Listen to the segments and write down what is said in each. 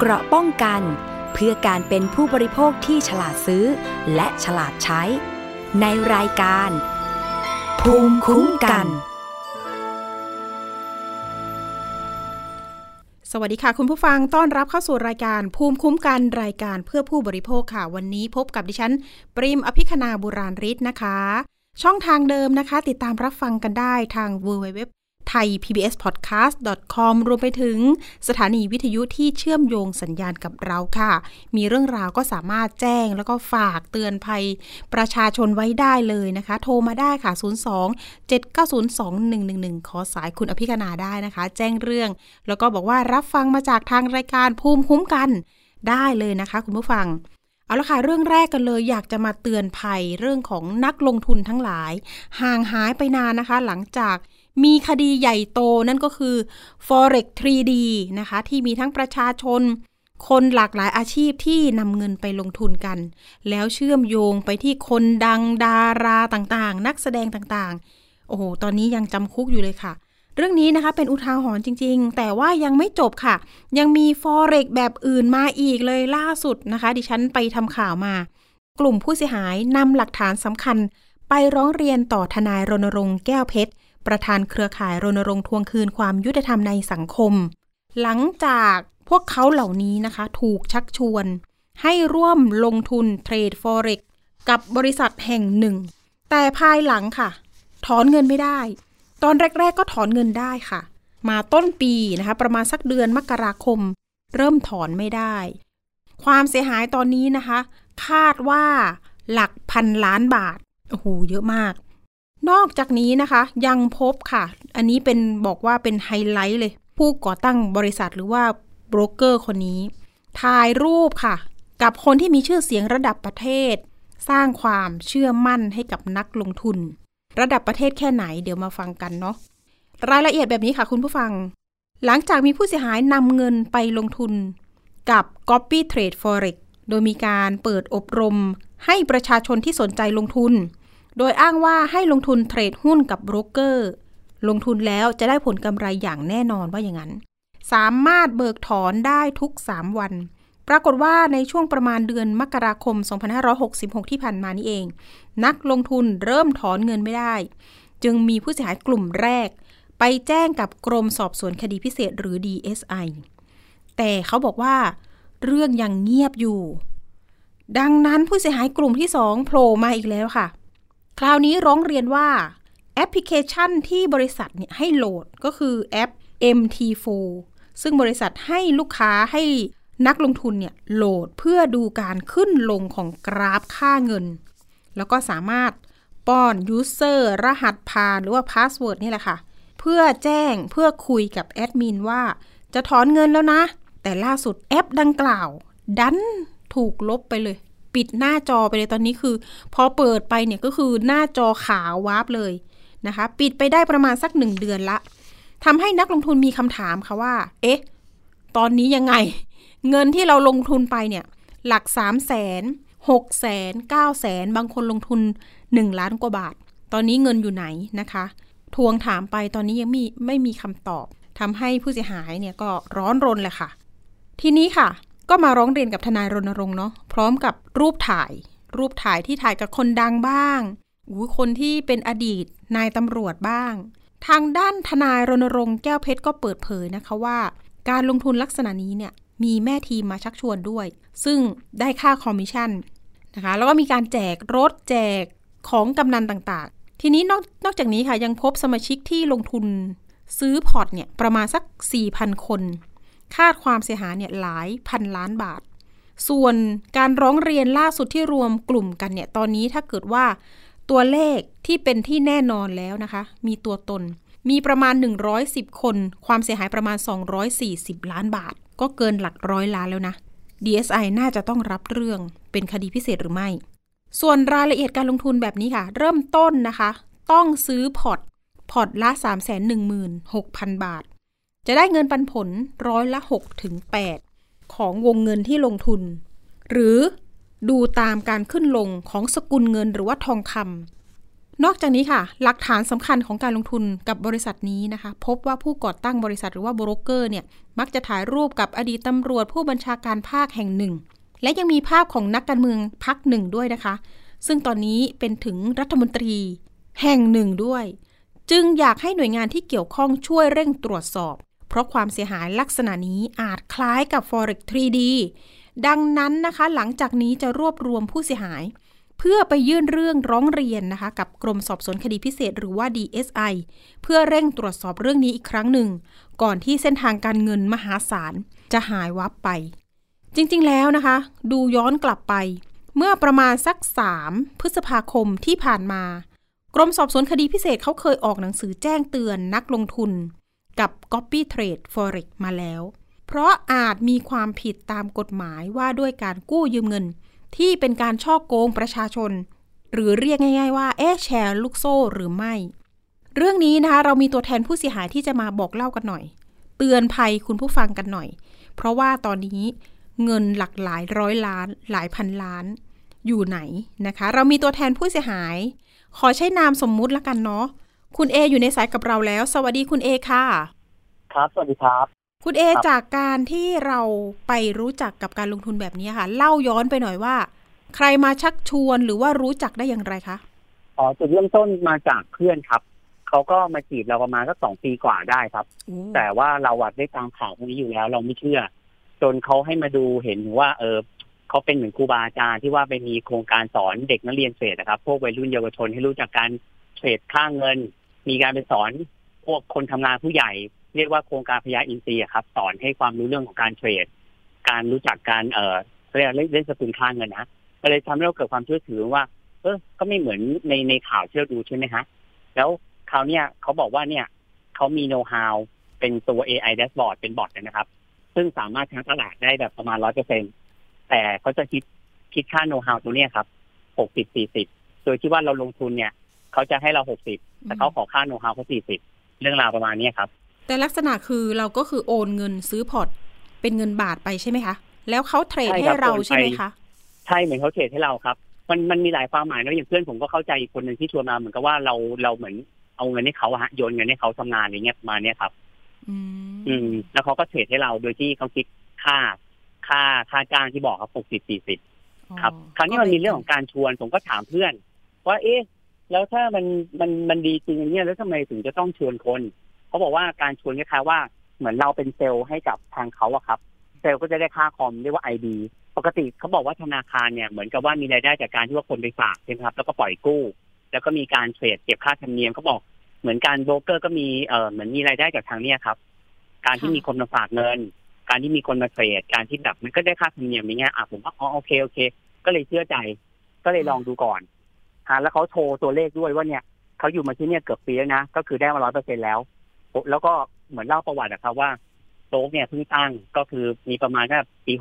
เกราะป้องกันเพื่อการเป็นผู้บริโภคที่ฉลาดซื้อและฉลาดใช้ในรายการภูมิคุ้มกันสวัสดีค่ะคุณผู้ฟังต้อนรับเข้าสู่รายการภูมิคุ้มกันรายการเพื่อผู้บริโภคค่ะวันนี้พบกับดิฉันปริมอภิคณาบุราริศนะคะช่องทางเดิมนะคะติดตามรับฟังกันได้ทาง www.thaipbspodcast.com รวมไปถึงสถานีวิทยุที่เชื่อมโยงสัญญาณกับเราค่ะมีเรื่องราวก็สามารถแจ้งแล้วก็ฝากเตือนภัยประชาชนไว้ได้เลยนะคะโทรมาได้ค่ะ02-7902111ขอสายคุณอภิคณาได้นะคะแจ้งเรื่องแล้วก็บอกว่ารับฟังมาจากทางรายการภูมิคุ้มกันได้เลยนะคะคุณผู้ฟังเอาละค่ะเรื่องแรกกันเลยอยากจะมาเตือนภัยเรื่องของนักลงทุนทั้งหลายห่างหายไปนานนะคะหลังจากมีคดีใหญ่โตนั่นก็คือ Forex 3D นะคะที่มีทั้งประชาชนคนหลากหลายอาชีพที่นำเงินไปลงทุนกันแล้วเชื่อมโยงไปที่คนดังดาราต่างๆนักแสดงต่างๆโอ้โหตอนนี้ยังจำคุกอยู่เลยค่ะเรื่องนี้นะคะเป็นอุทาหรณ์จริงๆแต่ว่ายังไม่จบค่ะยังมี Forex แบบอื่นมาอีกเลยล่าสุดนะคะดิฉันไปทำข่าวมากลุ่มผู้เสียหายนำหลักฐานสำคัญไปร้องเรียนต่อทนายรณรงค์แก้วเพชรประธานเครือข่ายรณรงค์ทวงคืนความยุติธรรมในสังคมหลังจากพวกเขาเหล่านี้นะคะถูกชักชวนให้ร่วมลงทุนเทรด Forex กับบริษัทแห่งหนึ่งแต่ภายหลังค่ะถอนเงินไม่ได้ตอนแรกๆก็ถอนเงินได้ค่ะมาต้นปีนะคะประมาณสักเดือนมกราคมเริ่มถอนไม่ได้ความเสียหายตอนนี้นะคะคาดว่าหลักพันล้านบาทโอ้โหเยอะมากนอกจากนี้นะคะยังพบค่ะอันนี้เป็นบอกว่าเป็นไฮไลท์เลยผู้ก่อตั้งบริษัทหรือว่าโบรกเกอร์คนนี้ถ่ายรูปค่ะกับคนที่มีชื่อเสียงระดับประเทศสร้างความเชื่อมั่นให้กับนักลงทุนระดับประเทศแค่ไหนเดี๋ยวมาฟังกันเนาะรายละเอียดแบบนี้ค่ะคุณผู้ฟังหลังจากมีผู้เสียหายนำเงินไปลงทุนกับ Copy Trade Forex โดยมีการเปิดอบรมให้ประชาชนที่สนใจลงทุนโดยอ้างว่าให้ลงทุนเทรดหุ้นกับโบรกเกอร์ลงทุนแล้วจะได้ผลกำไรอย่างแน่นอนว่าอย่างนั้นสามารถเบิกถอนได้ทุก3วันปรากฏว่าในช่วงประมาณเดือนมกราคม2566ที่ผ่านมานี่เองนักลงทุนเริ่มถอนเงินไม่ได้จึงมีผู้เสียหายกลุ่มแรกไปแจ้งกับกรมสอบสวนคดีพิเศษหรือ DSI แต่เขาบอกว่าเรื่องยังเงียบอยู่ดังนั้นผู้เสียหายกลุ่มที่2โผล่มาอีกแล้วค่ะคราวนี้ร้องเรียนว่าแอปพลิเคชันที่บริษัทเนี่ยให้โหลดก็คือแอป MT4 ซึ่งบริษัทให้ลูกค้าให้นักลงทุนเนี่ยโหลดเพื่อดูการขึ้นลงของกราฟค่าเงินแล้วก็สามารถป้อนยูสเซอร์รหัสผ่านหรือว่าพาสเวิร์ดนี่แหละค่ะเพื่อแจ้งเพื่อคุยกับแอดมินว่าจะถอนเงินแล้วนะแต่ล่าสุดแอปดังกล่าวดันถูกลบไปเลยปิดหน้าจอไปเลยตอนนี้คือพอเปิดไปเนี่ยก็คือหน้าจอขาววาบเลยนะคะปิดไปได้ประมาณสัก1เดือนละทำให้นักลงทุนมีคำถามค่ะว่าเอ๊ะตอนนี้ยังไงเงินที่เราลงทุนไปเนี่ยหลัก 300,000 600,000 900,000 บางคนลงทุน1ล้านกว่าบาทตอนนี้เงินอยู่ไหนนะคะทวงถามไปตอนนี้ยังไม่มีคำตอบทำให้ผู้เสียหายเนี่ยก็ร้อนรนแหละค่ะทีนี้ค่ะก็มาร้องเรียนกับทนายรณรงค์เนาะพร้อมกับรูปถ่ายที่ถ่ายกับคนดังบ้างคนที่เป็นอดีตนายตำรวจบ้างทางด้านทนายรณรงค์แก้วเพชรก็เปิดเผยนะคะว่าการลงทุนลักษณะนี้เนี่ยมีแม่ทีมมาชักชวนด้วยซึ่งได้ค่าคอมมิชชั่นนะคะแล้วก็มีการแจกรถแจกของกำนันต่างๆทีนี้นอกจากนี้ค่ะยังพบสมาชิกที่ลงทุนซื้อพอร์ตเนี่ยประมาณสัก 4,000 คนคาดความเสียหายเนี่ยหลายพันล้านบาทส่วนการร้องเรียนล่าสุดที่รวมกลุ่มกันเนี่ยตอนนี้ถ้าเกิดว่าตัวเลขที่เป็นที่แน่นอนแล้วนะคะมีตัวตนมีประมาณ110คนความเสียหายประมาณ240ล้านบาทก็เกินหลักร้อยล้านแล้วนะ DSI น่าจะต้องรับเรื่องเป็นคดีพิเศษหรือไม่ส่วนรายละเอียดการลงทุนแบบนี้ค่ะเริ่มต้นนะคะต้องซื้อพอร์ตละ 316,000 บาทจะได้เงินปันผลร้อยละ 6-8 ของวงเงินที่ลงทุนหรือดูตามการขึ้นลงของสกุลเงินหรือว่าทองค นอกจากนี้ค่ะหลักฐานสำคัญของการลงทุนกับบริษัทนี้นะคะพบว่าผู้ก่อตั้งบริษัทหรือว่าโบรกเกอร์เนี่ยมักจะถ่ายรูปกับอดีตตำรวจผู้บัญชาการภาคแห่งหนึ่งและยังมีภาพของนักการเมืองพรรคหนึ่งด้วยนะคะซึ่งตอนนี้เป็นถึงรัฐมนตรีแห่งหนึ่งด้วยจึงอยากให้หน่วยงานที่เกี่ยวข้องช่วยเร่งตรวจสอบเพราะความเสียหายลักษณะนี้อาจคล้ายกับ Forex 3D ดังนั้นนะคะหลังจากนี้จะรวบรวมผู้เสียหายเพื่อไปยื่นเรื่องร้องเรียนนะคะกับกรมสอบสวนคดีพิเศษหรือว่า DSI เพื่อเร่งตรวจสอบเรื่องนี้อีกครั้งหนึ่งก่อนที่เส้นทางการเงินมหาศาลจะหายวับไปจริงๆแล้วนะคะดูย้อนกลับไปเมื่อประมาณสัก3พฤษภาคมที่ผ่านมากรมสอบสวนคดีพิเศษเขาเคยออกหนังสือแจ้งเตือนนักลงทุนกับ Copy Trade Forex มาแล้วเพราะอาจมีความผิดตามกฎหมายว่าด้วยการกู้ยืมเงินที่เป็นการฉ้อโกงประชาชนหรือเรียกง่ายๆว่าแชร์ลูกโซ่หรือไม่เรื่องนี้นะคะเรามีตัวแทนผู้เสียหายที่จะมาบอกเล่ากันหน่อยเตือนภัยคุณผู้ฟังกันหน่อยเพราะว่าตอนนี้เงินหลักหลายร้อยล้านหลายพันล้านอยู่ไหนนะคะเรามีตัวแทนผู้เสียหายขอใช้นามสมมุติละกันเนาะคุณเออยู่ในสายกับเราแล้วสวัสดีคุณเอค่ะครับสวัสดีครับคุณเอจากการที่เราไปรู้จักกับการลงทุนแบบนี้ค่ะเล่าย้อนไปหน่อยว่าใครมาชักชวนหรือว่ารู้จักได้อย่างไรคะจุดเริ่มต้นมาจากเพื่อนครับเขาก็มาจีบเราประมาณสัก2 ปีกว่าได้ครับแต่ว่าเราได้ตามข่าวพวกนี้อยู่แล้วเราไม่เชื่อจนเขาให้มาดูเห็นว่าเขาเป็นเหมือนครูบาอาจารย์ที่ว่าไปมีโครงการสอนเด็กนักเรียนเทรดนะครับพวกวัยรุ่นเยาวชนให้รู้จักการเทรดค่าเงินมีการไปสอนพวกคนทำงานผู้ใหญ่เรียกว่าโครงการพยาอินทรีย์ครับสอนให้ความรู้เรื่องของการเทรดการรู้จักการเล่นสกุลค่าเงินนะก็เลยทำให้เราเกิดความเชื่อถือว่าก็ไม่เหมือนในข่าวที่เราดูใช่ไหมฮะแล้วคราวนี้เขาบอกว่าเนี่ยเขามีโน้ตฮาวเป็นตัว AI dashboard เป็นบอทนะครับซึ่งสามารถทั้งตลาดได้แบบประมาณ 100%แต่เขาจะคิดค่าโน้ตฮาวตัวเนี้ยครับ 60-40 โดยที่ว่าเราลงทุนเนี่ยเขาจะให้เรา 60 แต่เขาขอค่าโน้ตฮาวเขา 40 เรื่องราวประมาณนี้ครับแต่ลักษณะคือเราก็คือโอนเงินซื้อพอร์ตเป็นเงินบาทไปใช่ไหมคะแล้วเขาเทรดให้เราใช่ไหมคะใช่เหมือนเขาเทรดให้เราครับมันมีหลายความหมายนะอย่างเพื่อนผมก็เข้าใจคนนึงที่ชวนมาเหมือนกับว่าเราเหมือนเอาเงินให้เขาฮะโยนเงินให้เขาทำงานอย่างเงี้ยประมาณนี้ครับแล้วเขาก็เทรดให้เราโดยที่เขาคิดค่าจ้างที่บอกครับ 60-40 ครับคราวนี้มันมีเรื่องของการชวนผมก็ถามเพื่อนว่าเอ๊ะแล้วถ้ามันดีจริงอย่างเงี้ยแล้วทำไมถึงจะต้องชวนคนเขาบอกว่าการชวนคล้ายๆว่าเหมือนเราเป็นเซลล์ให้กับทางเขาอะครับเซลล์ก็จะได้ค่าคอมเรียกว่า ID ปกติเขาบอกว่าธนาคารเนี่ยเหมือนกับว่ามีรายได้จากการที่ว่าคนไปฝากใช่ไหมครับแล้วก็ปล่อยกู้แล้วก็มีการเทรดเก็บค่าธรรมเนียมเขาบอกเหมือนการโบรกเกอร์ก็มีเหมือนมีรายได้จากทางเนี้ยครับการที่มีคนมาฝากเงินการที่มีคนมาเทรดการที่แบบมันก็ได้ค่าธรรมเนียมอย่างเงี้ยผมว่าโอเคก็เลยเชื่อใจก็เลยลองดูก่อนแล้วเขาโชว์ตัวเลขด้วยว่าเนี่ยเขาอยู่มาที่เนี่ยเกือบปีแล้วนะก็คือได้มา 100% แล้วแล้วก็เหมือนเล่าประวัตินะครับว่าโต๊ะเนี่ยเพิ่งตั้งก็คือมีประมาณแค่ปี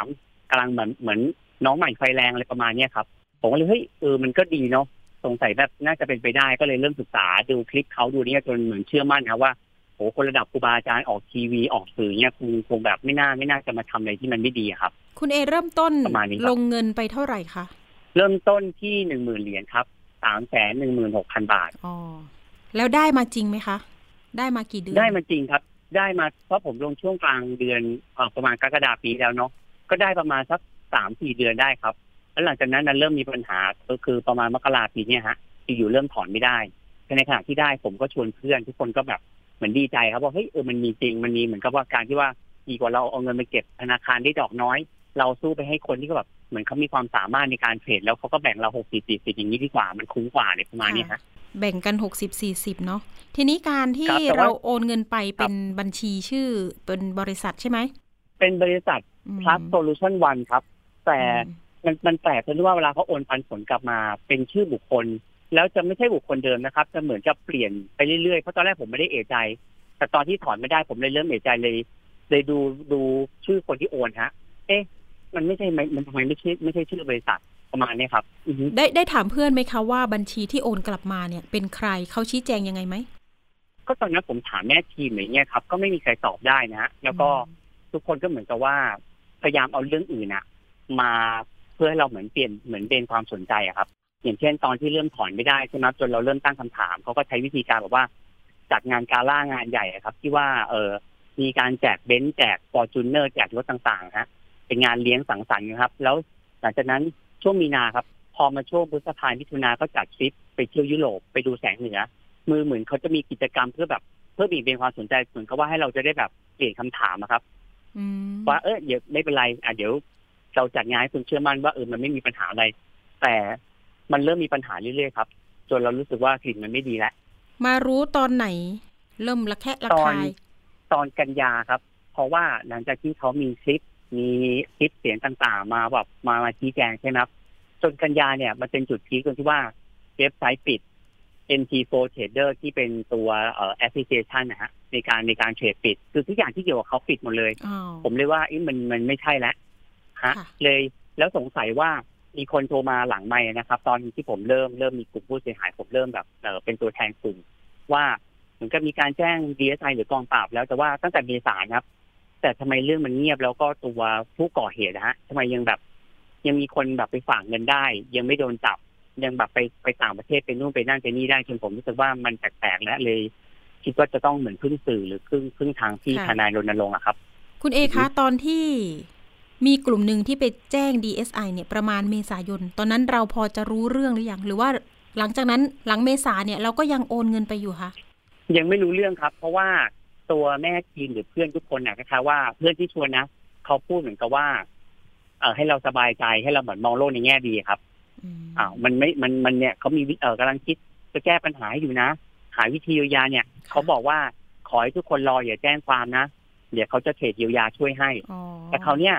63กำลังเหมือนน้องใหม่ไฟแรงอะไรประมาณนี้ครับผมก็เลยเฮ้ยมันก็ดีเนาะสงสัยแบบน่าจะเป็นไปได้ก็เลยเริ่มศึกษาดูคลิปเขาดูเนี่ยจนเหมือนเชื่อมั่นครับว่าโอ้คนระดับครูบาอาจารย์ออกทีวีออกสื่อเนี่ยคงแบบไม่น่าจะมาทำอะไรที่มันไม่ดีครับคุณเอเริ่มต้นลงเงินไปเท่าไหร่คะเริ่มต้นที่ 10,000 เหรียญครับ 316,000 บาทอ๋อแล้วได้มาจริงไหมคะได้มากี่เดือนได้มาจริงครับได้มาเพราะผมลงช่วงกลางเดือนประมาณกรกฎาคมปีแล้วเนาะก็ได้ประมาณสัก 3-4 เดือนได้ครับแล้วหลังจากนั้นเริ่มมีปัญหาก็คือประมาณมกราคมปีนี้ฮะที่อยู่เริ่มถอนไม่ได้ในขณะที่ได้ผมก็ชวนเพื่อนทุกคนก็แบบเหมือนดีใจครับว่าเฮ้ยมันมีจริงมันมีเหมือนกับว่าการที่ว่าดีกว่าเราเอาเงินไปเก็บธนาคารได้ดอกน้อยเราสู้ไปให้คนที่ก็แบบเหมือนเขามีความสามารถในการเทรดแล้วเขาก็แบ่งเรา 60-40 อย่างนี้ดีกว่ามันคุ้มกว่าเลยประมาณนี้ฮะแบ่งกัน 60-40 เนาะทีนี้การที่เราโอนเงินไปเป็นบัญชีชื่อเป็นบริษัทใช่ไหมเป็นบริษัท Plus Solution One ครับแต่มันแปลกตรงที่ว่าเวลาเขาโอนปันผลกลับมาเป็นชื่อบุคคลแล้วจะไม่ใช่บุคคลเดิมนะครับจะเหมือนจะเปลี่ยนไปเรื่อยๆเพราะตอนแรกผมไม่ได้เอะใจแต่ตอนที่ถอนไม่ได้ผมเลยเริ่มเอะใจเลยดูชื่อคนที่โอนฮะเอ๊ะมันไม่ใช่มันทำไมไม่ใช่ชื่อบริษัทประมาณนี้ครับได้ถามเพื่อนไหมคะว่าบัญชีที่โอนกลับมาเนี่ยเป็นใครเขาชี้แจงยังไงไหมก็ตอนนั้นผมถามแม่ทีมอย่างเงี้ยครับก็ไม่มีใครตอบได้นะฮะแล้วก็ทุกคนก็เหมือนกับว่าพยายามเอาเรื่องอื่นนะมาเพื่อให้เราเหมือนเปลี่ยนเหมือนเบนความสนใจครับ อย่างเช่นตอนที่เริ่มถอนไม่ได้ใช่ไหมจนเราเริ่มตั้งคำถามเขาก็ใช้วิธีการแบบว่าจัดงานกาล่างานใหญ่ครับที่ว่ามีการแจกเบนซ์แจกฟอร์จูเนอร์แจกรถต่างๆฮะเป็นงานเลี้ยงสังสรรค์ครับแล้วหลังจากนั้นช่วงมีนาครับพอมาช่วงพฤษภาคมมิถุนายนก็จัดทริปไปเที่ยวยุโรปไปดูแสงเหนือเหมือนเขาจะมีกิจกรรมเพื่อแบบเพื่อบีบเบนความสนใจเหมือนเขาว่าให้เราจะได้แบบเปลี่ยนคำถามครับว่าเดี๋ยวไม่เป็นไรเดี๋ยวเราจัดงานให้คุณเชื่อมั่นว่ามันไม่มีปัญหาอะไรแต่มันเริ่มมีปัญหาเรื่อยๆครับจนเรารู้สึกว่ากลิ่นมันไม่ดีแล้วมารู้ตอนไหนเริ่มระแคะระคายตอนกันยาครับเพราะว่าหลังจากที่เขามีคลิปเสียงต่างๆมาแบบมาชี้แจงใช่ไหมครับจนกันยาเนี่ยมันเป็นจุดพีคตรงที่ว่าเว็บไซต์ปิด MT4 Trader ที่เป็นตัวแอปพลิเคชันนะฮะในการเทรดปิดคือทุกอย่างที่เกี่ยวกับเขาปิดหมดเลยผมเลยว่ามันไม่ใช่แล้วฮะเลยแล้วสงสัยว่ามีคนโทรมาหลังไมค์นะครับตอนที่ผมเริ่มมีกลุ่มผู้เสียหายผมเริ่มแบบเป็นตัวแทนกลุ่มว่าเหมือนกับมีการแจ้ง DSI หรือกองปราบแล้วแต่ว่าตั้งแต่เมษายนครับแต่ทำไมเรื่องมันเงียบแล้วก็ตัวผู้ก่อเหตุนะฮะทำไมยังแบบยังมีคนแบบไปฝากเงินได้ยังไม่โดนจับยังแบบไปต่างประเทศไปนู่นไปนั่นไปนี่ได้จนผมรู้สึกว่ามันแปลกๆและเลยคิดว่าจะต้องเหมือนพึ่งสื่อหรือพึ่งทางที่ทนายรณรงค์อะครับคุณเอคะตอนที่มีกลุ่มหนึ่งที่ไปแจ้ง DSI เนี่ยประมาณเมษายนตอนนั้นเราพอจะรู้เรื่องหรือยังหรือว่าหลังจากนั้นหลังเมษาเนี่ยเราก็ยังโอนเงินไปอยู่คะยังไม่รู้เรื่องครับเพราะว่าตัวแม่ทีมหรือเพื่อนทุกคนนะคะว่าเพื่อนที่ชวนนะเขาพูดเหมือนกับว่าให้เราสบายใจให้เราเหมือนมองโลกในแง่ดีครับมันเนี่ยเขามีกำลังคิดจะแก้ปัญหาอยู่นะหาวิธีเยียวยาเนี่ยเขาบอกว่าขอให้ทุกคนรออย่าแจ้งความนะเดี๋ยวเขาจะเทรดเยียวยาช่วยให้แต่เขาเนี่ย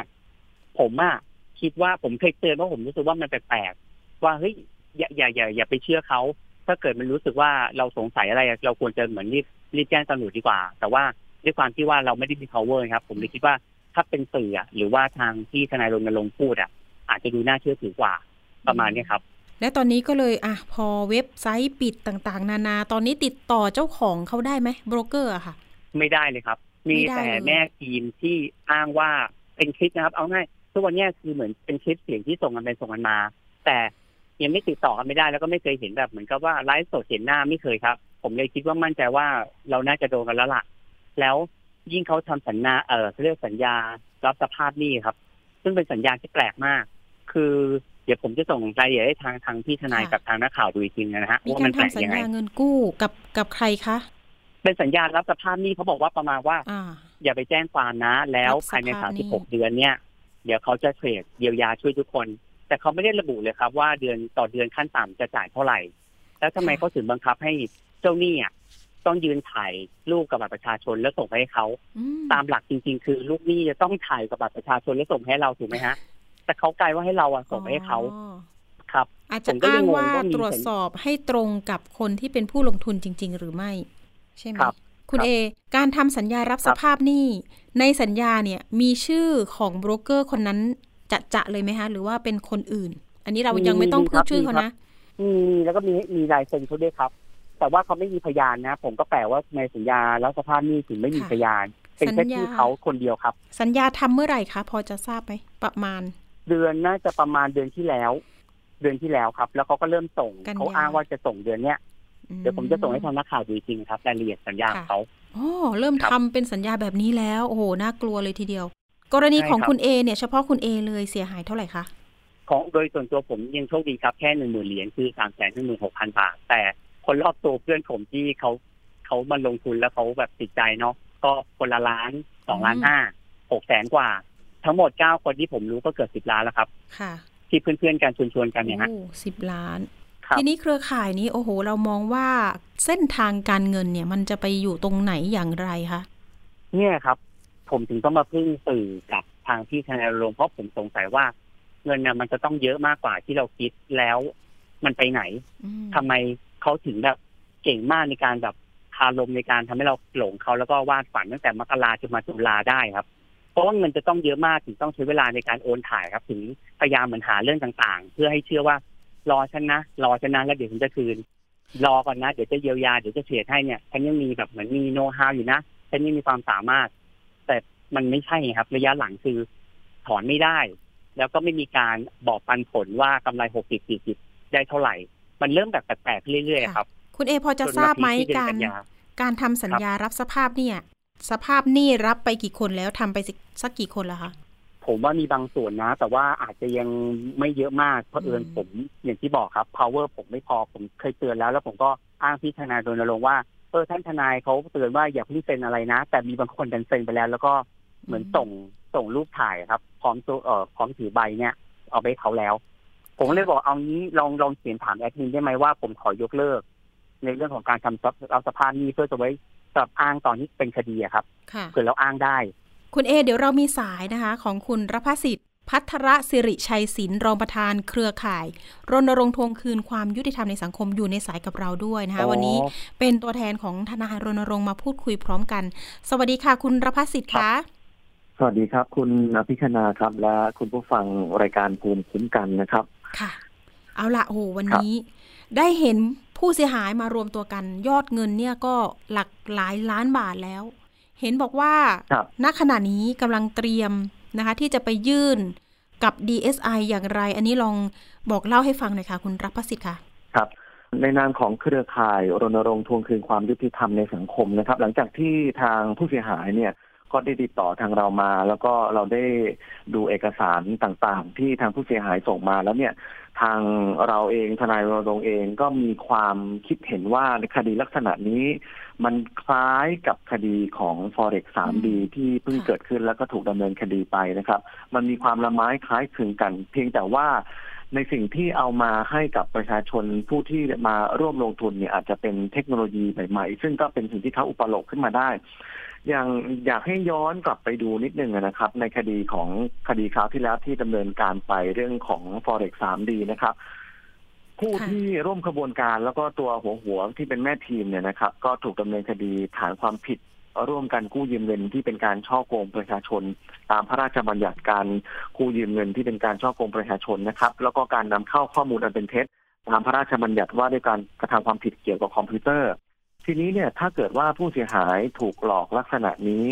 ผมอะคิดว่าผมเคยเตือนว่าผมรู้สึกว่ามันแปลกๆว่าเฮ้ยอย่าไปเชื่อเขาถ้าเกิดมันรู้สึกว่าเราสงสัยอะไรเราควรจะเหมือนรีบแจ้งตำรวจดีกว่าแต่ว่าด้วยความที่ว่าเราไม่ได้มี power ครับผมเลยคิดว่าถ้าเป็นสื่อหรือว่าทางที่ทนายรณรงค์พูดอาจจะดูน่าเชื่อถือกว่าประมาณนี้ครับและตอนนี้ก็เลยพอเว็บไซต์ปิดต่างๆนานาตอนนี้ติดต่อเจ้าของเขาได้ไหมโบรกเกอร์ค่ะไม่ได้เลยครับมีแต่แม่ทีมที่อ้างว่าเป็นคลิปนะครับเอาง่ายทุกวันนี้คือเหมือนเป็นคลิปเสียงที่ส่งกันไปส่งกันมาแต่ยังไม่ติดต่อกันไม่ได้แล้วก็ไม่เคยเห็นแบบเหมือนกับว่าไลฟ์สดเห็นหน้าไม่เคยครับผมเลยคิดว่ามั่นใจว่าเราน่าจะโดนกันแล้วล่ะแล้วยิ่งเขาทำสัญญาเรียกสัญญารับสภาพหนี้ครับซึ่งเป็นสัญญาที่แปลกมากคือเดี๋ยวผมจะส่งรายละเอียดให้ทางพี่ทนายกับทางนักข่าวดูอีกทีนะฮะว่ามันแปลกยังไงมีการทำสัญญาเงินกู้กับใครคะเป็นสัญญารับสภาพหนี้เขาบอกว่าประมาณว่าอย่าไปแจ้งความนะแล้วภายใน36เดือนเนี่ยเดี๋ยวเขาจะเทรดเยียวยาช่วยทุกคนแต่เขาไม่ได้ระบุเลยครับว่าเดือนต่อเดือนขั้นต่ำจะจ่ายเท่าไหร่แล้วทำไมเขาถึงบังคับให้เจ้าหนี้ต้องยืนถ่ายรูปกับบัตรประชาชนแล้วส่งไปให้เขาตามหลักจริงๆคือลูกหนี้จะต้องถ่ายกับบัตรประชาชนแล้วส่งให้เราถูกไหมฮะแต่เขากลายว่าให้เราส่งไปให้เขาครับอาจจะอ้างว่าตรวจสอบให้ตรงกับคนที่เป็นผู้ลงทุนจริงๆหรือไม่ใช่ไหมคุณเอการทำสัญญารับสภาพหนี้ในสัญญาเนี่ยมีชื่อของโบรกเกอร์คนนั้นจะเลยไหมคะหรือว่าเป็นคนอื่นอันนี้เรายังไม่ต้องพูดชื่อเขานะมีแล้วก็มีลายเซ็นเขาด้วยครับแต่ว่าเขาไม่มีพยานนะผมก็แปลว่าในสัญญาแล้วสภาพหนี้ถึงไม่มีพยานเป็นแค่ชื่อเขาคนเดียวครับสัญญาทำเมื่อไหร่คะพอจะทราบไหมประมาณเดือนน่าจะประมาณเดือนที่แล้วครับแล้วเขาก็เริ่มส่งเขาอ้างว่าจะส่งเดือนเนี้ยเดี๋ยวผมจะส่งให้ทางนักข่าวดูจริงครับรายละเอียดสัญญาเขาเริ่มทำเป็นสัญญาแบบนี้แล้วโอ้โหน่ากลัวเลยทีเดียวกรณีของคุณเอเนี่ยเฉพาะคุณเอเลยเสียหายเท่าไหร่คะของโดยส่วนตัวผมยังโชคดีครับแค่ 10,000 เหรียญคือ 316,000 บาทแต่คนรอบตัวเพื่อนผมที่เขามาลงทุนแล้วเขาแบบติดใจเนาะก็คนละล้าน 2.5 ล้าน 600,000 กว่าทั้งหมด9คนที่ผมรู้ก็เกือบ10 ล้านแล้วครับค่ะที่เพื่อนๆกันชวนๆกันเนี่ยฮะ10 ล้านทีนี้เครือข่ายนี้โอ้โหเรามองว่าเส้นทางการเงินเนี่ยมันจะไปอยู่ตรงไหนอย่างไรคะเนี่ยครับผมถึงต้องมาพึ่งสื่อกับทางที่ทนายรณรงค์เพราะผมสงสัยว่าเงินเนี่ยมันจะต้องเยอะมากกว่าที่เราคิดแล้วมันไปไหนทำไมเขาถึงแบบเก่งมากในการแบบคาลมในการทำให้เราหลงเขาแล้วก็วาดฝันตั้งแต่มกราจนมาตุลาได้ครับเพราะว่าเงินจะต้องเยอะมากถึงต้องใช้เวลาในการโอนถ่ายครับถึงพยายามเหมือนหาเรื่องต่างๆเพื่อให้เชื่อว่ารอฉันนะแล้วเดี๋ยวฉันจะคืนรอก่อนนะเดี๋ยวจะเยียวยาเดี๋ยวจะเสียให้เนี่ยฉันยังมีแบบเหมือนมีโน้ตฮาวอยู่นะฉันยังมีความสามารถแต่มันไม่ใช่ครับระยะหลังคือถอนไม่ได้แล้วก็ไม่มีการบอกปันผลว่ากำไร 60-40 ได้เท่าไหร่มันเริ่มแบบแปลกๆเรื่อยๆครับคุณเอพอจะทราบไหมการทำสัญญารับสภาพเนี่ยสภาพหนี้รับไปกี่คนแล้วทำไปสักกี่คนแล้วคะผมว่ามีบางส่วนนะแต่ว่าอาจจะยังไม่เยอะมากเพราะเอิญผมอย่างที่บอกครับ power ผมไม่พอผมเคยเตือนแล้วผมก็อ้างพี่ทนายรณรงค์ว่าท่านทนายเขาเตือนว่าอย่าเพิ่งเซ็นอะไรนะแต่มีบางคนดันเซ็นไปแล้วแล้วก็เหมือนส่งรูปถ่ายครับพร้อมถือใบเนี่ยเอาไปเขาแล้วผมเลยบอกเอางี้ลองเขียนถามแอดมินได้ไหมว่าผมขอยกเลิกในเรื่องของการทำรับสภาพหนี้เพื่อจะไว้สำหรับอ้างตอนนี้เป็นคดีครับเผื่อเราอ้างได้คุณเอเดี๋ยวเรามีสายนะคะของคุณรภสิทธิ์ภัทรศิริชัยศิลป์รองประธานเครือข่ายรณรงค์ทวงคืนความยุติธรรมในสังคมอยู่ในสายกับเราด้วยนะคะวันนี้เป็นตัวแทนของทนายรณรงค์มาพูดคุยพร้อมกันสวัสดีค่ะคุณรภสิทธิ์คะสวัสดีครับคุณอภิคณาครับและคุณผู้ฟังรายการภูมิคุ้มกันนะครับค่ะเอาละโอ้วันนี้ได้เห็นผู้เสียหายมารวมตัวกันยอดเงินเนี่ยก็หลักหลายล้านบาทแล้วเห็นบอกว่าณขณะนี้กำลังเตรียมนะคะที่จะไปยื่นกับ DSI อย่างไรอันนี้ลองบอกเล่าให้ฟังหน่อยค่ะคุณรักประสิทธิ์ค่ะครับในนามของเครือข่ายรณรงค์ทวงคืนความยุติธรรมในสังคมนะครับหลังจากที่ทางผู้เสียหายเนี่ยก็ได้ติดต่อทางเรามาแล้วก็เราได้ดูเอกสารต่างๆที่ทางผู้เสียหายส่งมาแล้วเนี่ยทางเราเองทนายรณรงค์เองก็มีความคิดเห็นว่าในคดีลักษณะนี้มันคล้ายกับคดีของ Forex 3D ที่เพิ่งเกิดขึ้นแล้วก็ถูกดำเนินคดีไปนะครับมันมีความละไม้คล้ายคลึงกันเพียงแต่ว่าในสิ่งที่เอามาให้กับประชาชนผู้ที่มาร่วมลงทุนเนี่ยอาจจะเป็นเทคโนโลยีใหม่ๆซึ่งก็เป็นสิ่งที่เขาอุปโลกขึ้นมาได้อย่างอยากให้ย้อนกลับไปดูนิดนึงนะครับในคดีคราวที่แล้วที่ดำเนินการไปเรื่องของ Forex 3D นะครับผู้ที่ร่วมขบวนการแล้วก็ตัวหัวที่เป็นแม่ทีมเนี่ยนะครับก็ถูกดำเนินคดีฐานความผิดร่วมกันกู้ยืมเงินที่เป็นการฉ้อโกงประชาชนตามพระราชบัญญัติการกู้ยืมเงินที่เป็นการฉ้อโกงประชาชนนะครับแล้วก็การนำเข้าข้อมูลอันเป็นเท็จตามพระราชบัญญัติว่าด้วยการกระทำความผิดเกี่ยวกับคอมพิวเตอร์ทีนี้เนี่ยถ้าเกิดว่าผู้เสียหายถูกหลอกลักษณะนี้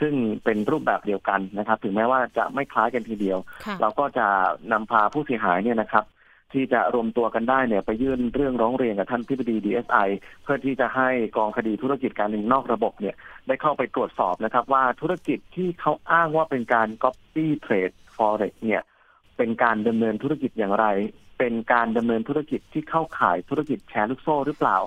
ซึ่งเป็นรูปแบบเดียวกันนะครับถึงแม้ว่าจะไม่คล้ายกันทีเดียวเราก็จะนำพาผู้เสียหายเนี่ยนะครับที่จะรวมตัวกันได้เนี่ยไปยื่นเรื่องร้องเรียนกับท่านที่ปรึกษา DSI เพื่อที่จะให้กองคดีธุรกิจการเงินนอกระบบเนี่ยได้เข้าไปตรวจสอบนะครับว่าธุรกิจที่เขาอ้างว่าเป็นการ copy trade forex เนี่ยเป็นการดำเนินธุรกิจอย่างไรเป็นการดำเนินธุรกิจที่เข้าข่ายธุรกิจแชร์ลูกโซ่หรือเปล่า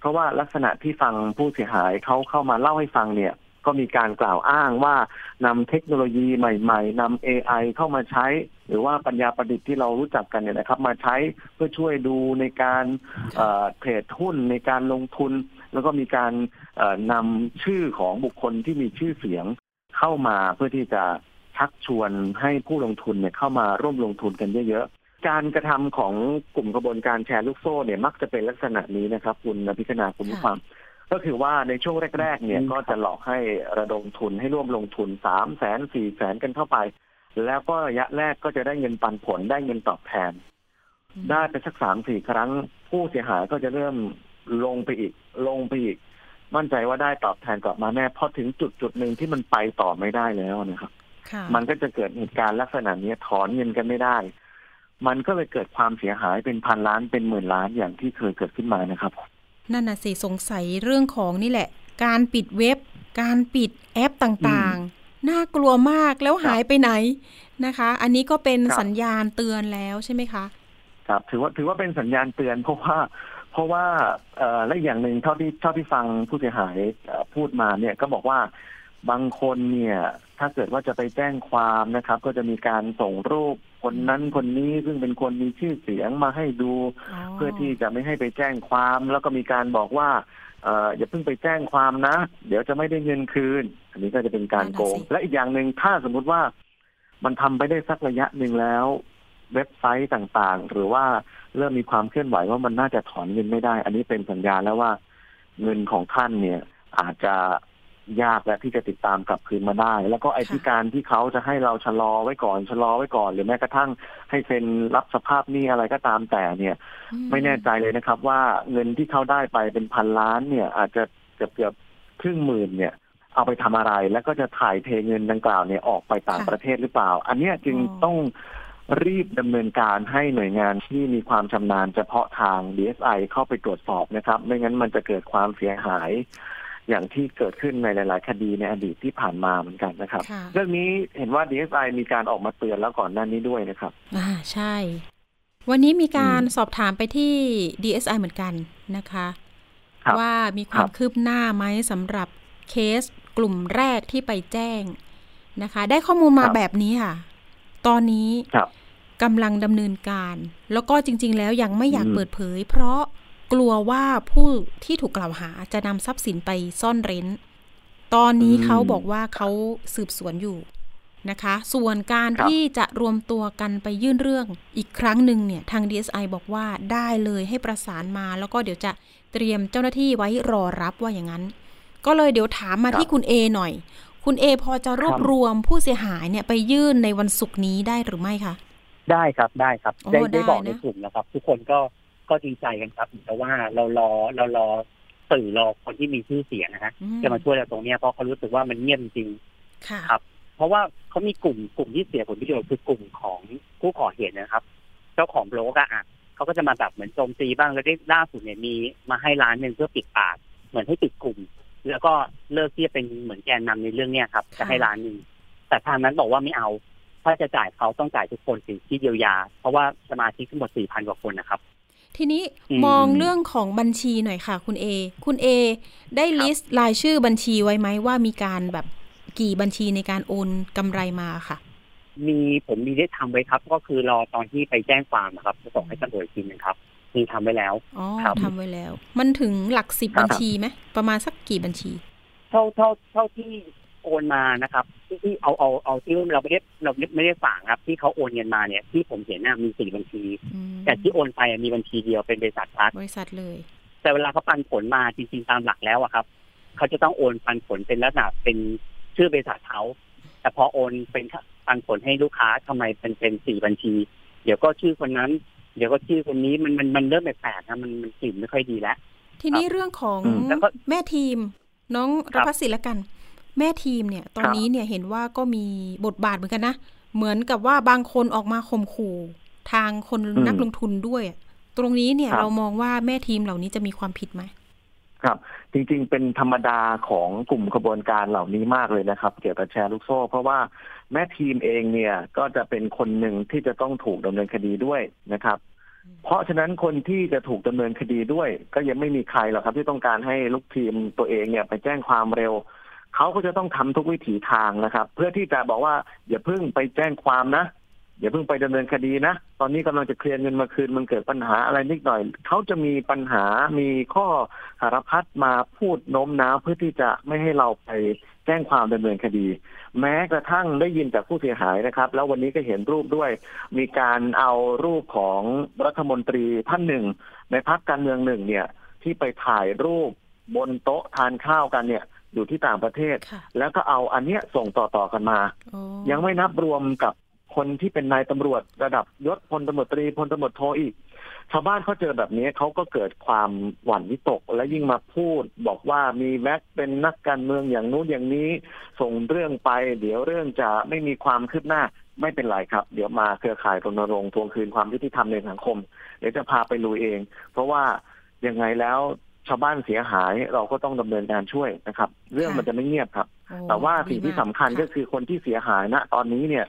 เพราะว่าลักษณะที่ฟังผู้เสียหายเขาเข้ามาเล่าให้ฟังเนี่ยก็มีการกล่าวอ้างว่านำเทคโนโลยีใหม่ๆนำ AI เข้ามาใช้หรือว่าปัญญาประดิษฐ์ที่เรารู้จักกันเนี่ยนะครับมาใช้เพื่อช่วยดูในการเทรดหุ้นในการลงทุนแล้วก็มีการนำชื่อของบุคคลที่มีชื่อเสียงเข้ามาเพื่อที่จะชักชวนให้ผู้ลงทุนเนี่ยเข้ามาร่วมลงทุนกันเยอะๆการกระทำของกลุ่มกระบวนการแชร์ลูกโซ่เนี่ยมักจะเป็นลักษณะนี้นะครับคุณพิจารณาคุณผู้ฟังก็คือว่าในช่วงแรกๆเนี่ยก็จะหลอกให้ระดมทุนให้ร่วมลงทุน 300,000 400,000 กันเข้าไปแล้วก็ระยะแรกก็จะได้เงินปันผลได้เงินตอบแทนได้ไปสัก 3-4 ครั้งผู้เสียหายก็จะเริ่มลงไปอีกมั่นใจว่าได้ตอบแทนกลับมาแน่พอถึงจุดนึงที่มันไปต่อไม่ได้แล้วนะครับมันก็จะเกิดเหตุการณ์ลักษณะนี้ถอนเงินกันไม่ได้มันก็เลยเกิดความเสียหายเป็นพันล้านเป็นหมื่นล้านอย่างที่เคยเกิดขึ้นมานะครับนั่นน่ะสิสงสัยเรื่องของนี่แหละการปิดเว็บการปิดแอปต่างๆน่ากลัวมากแล้วหายไปไหนนะคะอันนี้ก็เป็นสัญญาณเตือนแล้วใช่ไหมคะครับถือว่าเป็นสัญญาณเตือนเพราะว่าและอย่างหนึ่งเท่าที่ฟังผู้เสียหายพูดมาเนี่ยก็บอกว่าบางคนเนี่ยถ้าเกิดว่าจะไปแจ้งความนะครับก็จะมีการส่งรูปคนนั้นคนนี้ซึ่งเป็นคนมีชื่อเสียงมาให้ดูเพื่อที่จะไม่ให้ไปแจ้งความแล้วก็มีการบอกว่าอย่าเพิ่งไปแจ้งความนะเดี๋ยวจะไม่ได้เงินคืนอันนี้ก็จะเป็นการโกงและอีกอย่างหนึ่งถ้าสมมุติว่ามันทำไปได้สักระยะหนึ่งแล้วเว็บไซต์ต่างๆหรือว่าเริ่มมีความเคลื่อนไหวว่ามันน่าจะถอนเงินไม่ได้อันนี้เป็นสัญญาณแล้วว่าเงินของท่านเนี่ยอาจจะยากและที่จะติดตามกลับคืนมาได้แล้วก็ไอ้ที่การที่เขาจะให้เราชะลอไว้ก่อนหรือแม้กระทั่งให้เซ็นรับสภาพหนี้อะไรก็ตามแต่เนี่ยไม่แน่ใจเลยนะครับว่าเงินที่เขาได้ไปเป็นพันล้านเนี่ยอาจจะเกือบครึ่งหมื่นเนี่ยเอาไปทำอะไรแล้วก็จะถ่ายเทเงินดังกล่าวเนี่ยออกไปต่างประเทศหรือเปล่าอันนี้จึงต้อง รีบดำเนินการให้หน่วยงานที่มีความชำนาญเฉพาะทาง DSI เข้าไปตรวจสอบนะครับไม่งั้นมันจะเกิดความเสียหายอย่างที่เกิดขึ้นในหลายๆคดีในอดีตที่ผ่านมาเหมือนกันนะครับเรื่องนี้เห็นว่า DSI มีการออกมาเตือนแล้วก่อนหน้านี้ด้วยนะครับใช่วันนี้มีการสอบถามไปที่ DSI เหมือนกันนะคะว่ามีความคืบหน้าไหมสำหรับเคสกลุ่มแรกที่ไปแจ้งนะคะได้ข้อมูลมาแบบนี้ค่ะตอนนี้กำลังดำเนินการแล้วก็จริงๆแล้วยังไม่อยากเปิดเผยเพราะกลัวว่าผู้ที่ถูกกล่าวหาจะนำทรัพย์สินไปซ่อนเร้นตอนนี้เขาบอกว่าเขาสืบสวนอยู่นะคะส่วนการที่จะรวมตัวกันไปยื่นเรื่องอีกครั้งหนึ่งเนี่ยทาง DSI บอกว่าได้เลยให้ประสานมาแล้วก็เดี๋ยวจะเตรียมเจ้าหน้าที่ไว้รอรับว่าอย่างนั้นก็เลยเดี๋ยวถามมาที่คุณเอหน่อยคุณเอพอจะรวบรวมผู้เสียหายเนี่ยไปยื่นในวันศุกร์นี้ได้หรือไม่คะได้ครับได้ครับได้บอกในกลุ่มนะครับทุกคนก็ดีใจกันครับแต่ว่าเรารอสื่อรอคนที่มีชื่อเสียงนะฮะจะมาช่วยเราตรงนี้เพราะเขารู้สึกว่ามันเงียบจริงครับเพราะว่าเขามีกลุ่มที่เสียผลประโยชน์คือกลุ่มของผู้ก่อเหตุนะครับเจ้าของโบรกอ่ะเขาก็จะมาแบบเหมือนโจมตีบ้างแล้วได้ล่าสุดเนี่ยมีมาให้ร้านนึงเพื่อปิดปากเหมือนให้ปิดกลุ่มแล้วก็เลิกที่จะเป็นเหมือนแกนนำในเรื่องนี้ครับจะให้ร้านนึงแต่ทางนั้นบอกว่าไม่เอาถ้าจะจ่ายเขาต้องจ่ายทุกคนสินที่เยียวยาเพราะว่าสมาชิกทั้งหมด 4,000 กว่าคนนะครับทีนี้มองเรื่องของบัญชีหน่อยค่ะคุณเอได้ลิสต์รายชื่อบัญชีไว้ไหมว่ามีการแบบกี่บัญชีในการโอนกำไรมาค่ะผมมีได้ทำไว้ครับก็คือรอตอนที่ไปแจ้งความนะครับจะส่งให้ตำรวจทีนึงครับมีทำไว้แล้วอ๋อทำไว้แล้วมันถึงหลัก10บัญชีไหมประมาณสักกี่บัญชีเท่าที่โอนมานะครับที่เอาที่เราไม่ได้ฝากครับที่เขาโอนเงินมาเนี่ยที่ผมเห็นน่ะมี4บัญชีแต่ที่โอนไปมีบัญชีเดียวเป็นบริษัทเลยแต่เวลาเขาปันผลมาจริงๆตามหลักแล้วอะครับเขาจะต้องโอนปันผลเป็นลักษณะเป็นชื่อบริษัทเขาแต่พอโอนเป็นปันผลให้ลูกค้าทำไมเป็น4บัญชีเดี๋ยวก็ชื่อคนนั้นเดี๋ยวก็ชื่อคนนี้มันเริ่มแปลกๆนะมันกลิ่นไม่ค่อยดีแล้วทีนี้เรื่องของแม่ทีมน้องรพัสศิลป์ละกันแม่ทีมเนี่ยตอนนี้เนี่ยเห็นว่าก็มีบทบาทเหมือนกันนะเหมือนกับว่าบางคนออกมาข่มขู่ทางคนนักลงทุนด้วยตรงนี้เนี่ยเรามองว่าแม่ทีมเหล่านี้จะมีความผิดไหมครับจริงๆเป็นธรรมดาของกลุ่มขบวนการเหล่านี้มากเลยนะครับเกี่ยวกับแชร์ลูกโซ่เพราะว่าแม่ทีมเองเนี่ยก็จะเป็นคนหนึ่งที่จะต้องถูกดำเนินคดีด้วยนะครับเพราะฉะนั้นคนที่จะถูกดำเนินคดีด้วยก็ยังไม่มีใครหรอกครับที่ต้องการให้ลูกทีมตัวเองเนี่ยไปแจ้งความเร็วเขาก็จะต้องทำทุกวิถีทางนะครับเพื่อที่จะบอกว่าอย่าเพิ่งไปแจ้งความนะอย่าเพิ่งไปดำเนินคดีนะตอนนี้กำลังจะเคลียร์เงินมาคืนมันเกิดปัญหาอะไรนิดหน่อยเขาจะมีปัญหามีข้อสารพัดมาพูดโน้มน้าวเพื่อที่จะไม่ให้เราไปแจ้งความดำเนินคดีแม้กระทั่งได้ยินจากผู้เสียหายนะครับแล้ววันนี้ก็เห็นรูปด้วยมีการเอารูปของรัฐมนตรีท่านหนึ่งในพรรคการเมืองหนึ่งเนี่ยที่ไปถ่ายรูปบนโต๊ะทานข้าวกันเนี่ยอยู่ที่ต่างประเทศแล้วก็เอาอันเนี้ยส่งต่อๆกันมายังไม่นับรวมกับคนที่เป็นนายตำรวจระดับยศพลตำรวจตรีพลตำรวจโทอีกชาวบ้านเขาเจอแบบนี้เขาก็เกิดความหวั่นวิตกและยิ่งมาพูดบอกว่ามีแม็กเป็นนักการเมืองอย่างนู้นอย่างนี้ส่งเรื่องไปเดี๋ยวเรื่องจะไม่มีความคืบหน้าไม่เป็นไรครับเดี๋ยวมาเครือข่ายรณรงค์ทวงคืนความยุติธรรมในสังคมเดี๋ยวจะพาไปลุยเองเพราะว่ายังไงแล้วชาวบ้านเสียหายเราก็ต้องดำเนินการช่วยนะครับเรื่องมันจะไม่เงียบครับแต่ว่าสิ่งที่สำคัญก็คือคนที่เสียหายณตอนนี้เนี่ย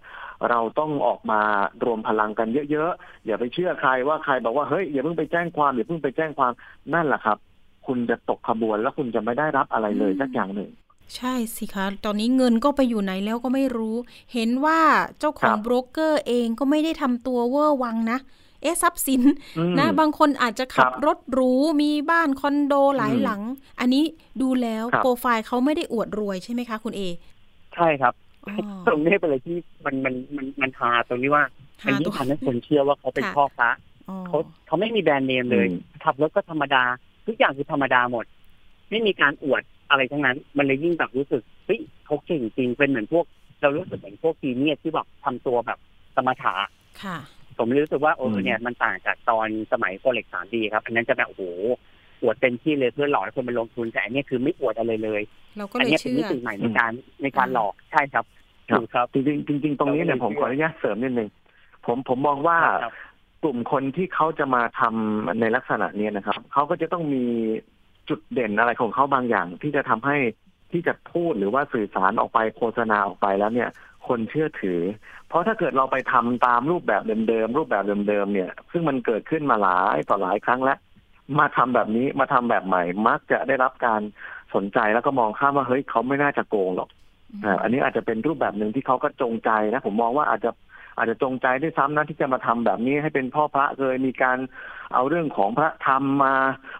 เราต้องออกมารวมพลังกันเยอะๆอย่าไปเชื่อใครว่าใครบอกว่าเฮ้ยอย่าเพิ่งไปแจ้งความอย่าเพิ่งไปแจ้งความนั่นแหละครับคุณจะตกขบวนแล้วคุณจะไม่ได้รับอะไรเลยสักอย่างหนึ่งใช่สิคะตอนนี้เงินก็ไปอยู่ไหนแล้วก็ไม่รู้เห็นว่าเจ้าของโบรกเกอร์เองก็ไม่ได้ทำตัวเว่อร์วังนะทรัพย์สินนะบางคนอาจจะขับรถหรูมีบ้านคอนโดหลายหลังอันนี้ดูแล้วโปรไฟล์เขาไม่ได้อวดรวยใช่ไหมคะคุณเอใช่ครับตรงนี้เป็นอะไรที่มันหาตรงนี้ว่ามันยิ่งทำให้คนเชื่อว่าเขาเป็นพ่อค้าเขาไม่มีแบรนด์เนมเลยขับรถก็ธรรมดาทุกอย่างคือธรรมดาหมดไม่มีการอวดอะไรทั้งนั้นมันเลยยิ่งแบบรู้สึกเฮ้ยเขาเก่งจริงเป็นเหมือนพวกเรารู้สึกเหมือนพวกทีเนียที่แบบทำตัวแบบสมถะค่ะผมรู้สึกว่าโอ้เนี่ยมันต่างจากตอนสมัย Forex 3D ครับอันนั้นจะแบบโอ้โหอวดเต็มที่เลยเพื่อหลอกให้คนมาลงทุนแต่อันนี้คือไม่อวดอะไรเลยอันนี้เป็นมิติใหม่ในการหลอกใช่ครับจริงๆตรงนี้เนี่ยผมขออนุญาตเสริมนิดนึง ผมมองว่ากลุ่มคนที่เขาจะมาทำในลักษณะนี้นะครับเขาก็จะต้องมีจุดเด่นอะไรของเขาบางอย่างที่จะทำให้ที่จะพูดหรือว่าสื่อสารออกไปโฆษณาออกไปแล้วเนี่ยคนเชื่อถือเพราะถ้าเกิดเราไปทำตามรูปแบบเดิมๆเนี่ยซึ่งมันเกิดขึ้นมาหลายต่อหลายครั้งแล้วมาทำแบบนี้มาทำแบบใหม่มักจะได้รับการสนใจแล้วก็มองข้ามว่าเฮ้ยเขาไม่น่าจะโกงหรอกอันนี้อาจจะเป็นรูปแบบหนึ่งที่เขาก็จงใจนะผมมองว่าอาจจะจงใจด้วยซ้ำนะที่จะมาทำแบบนี้ให้เป็นพ่อพระเลยมีการเอาเรื่องของพระธรรมมา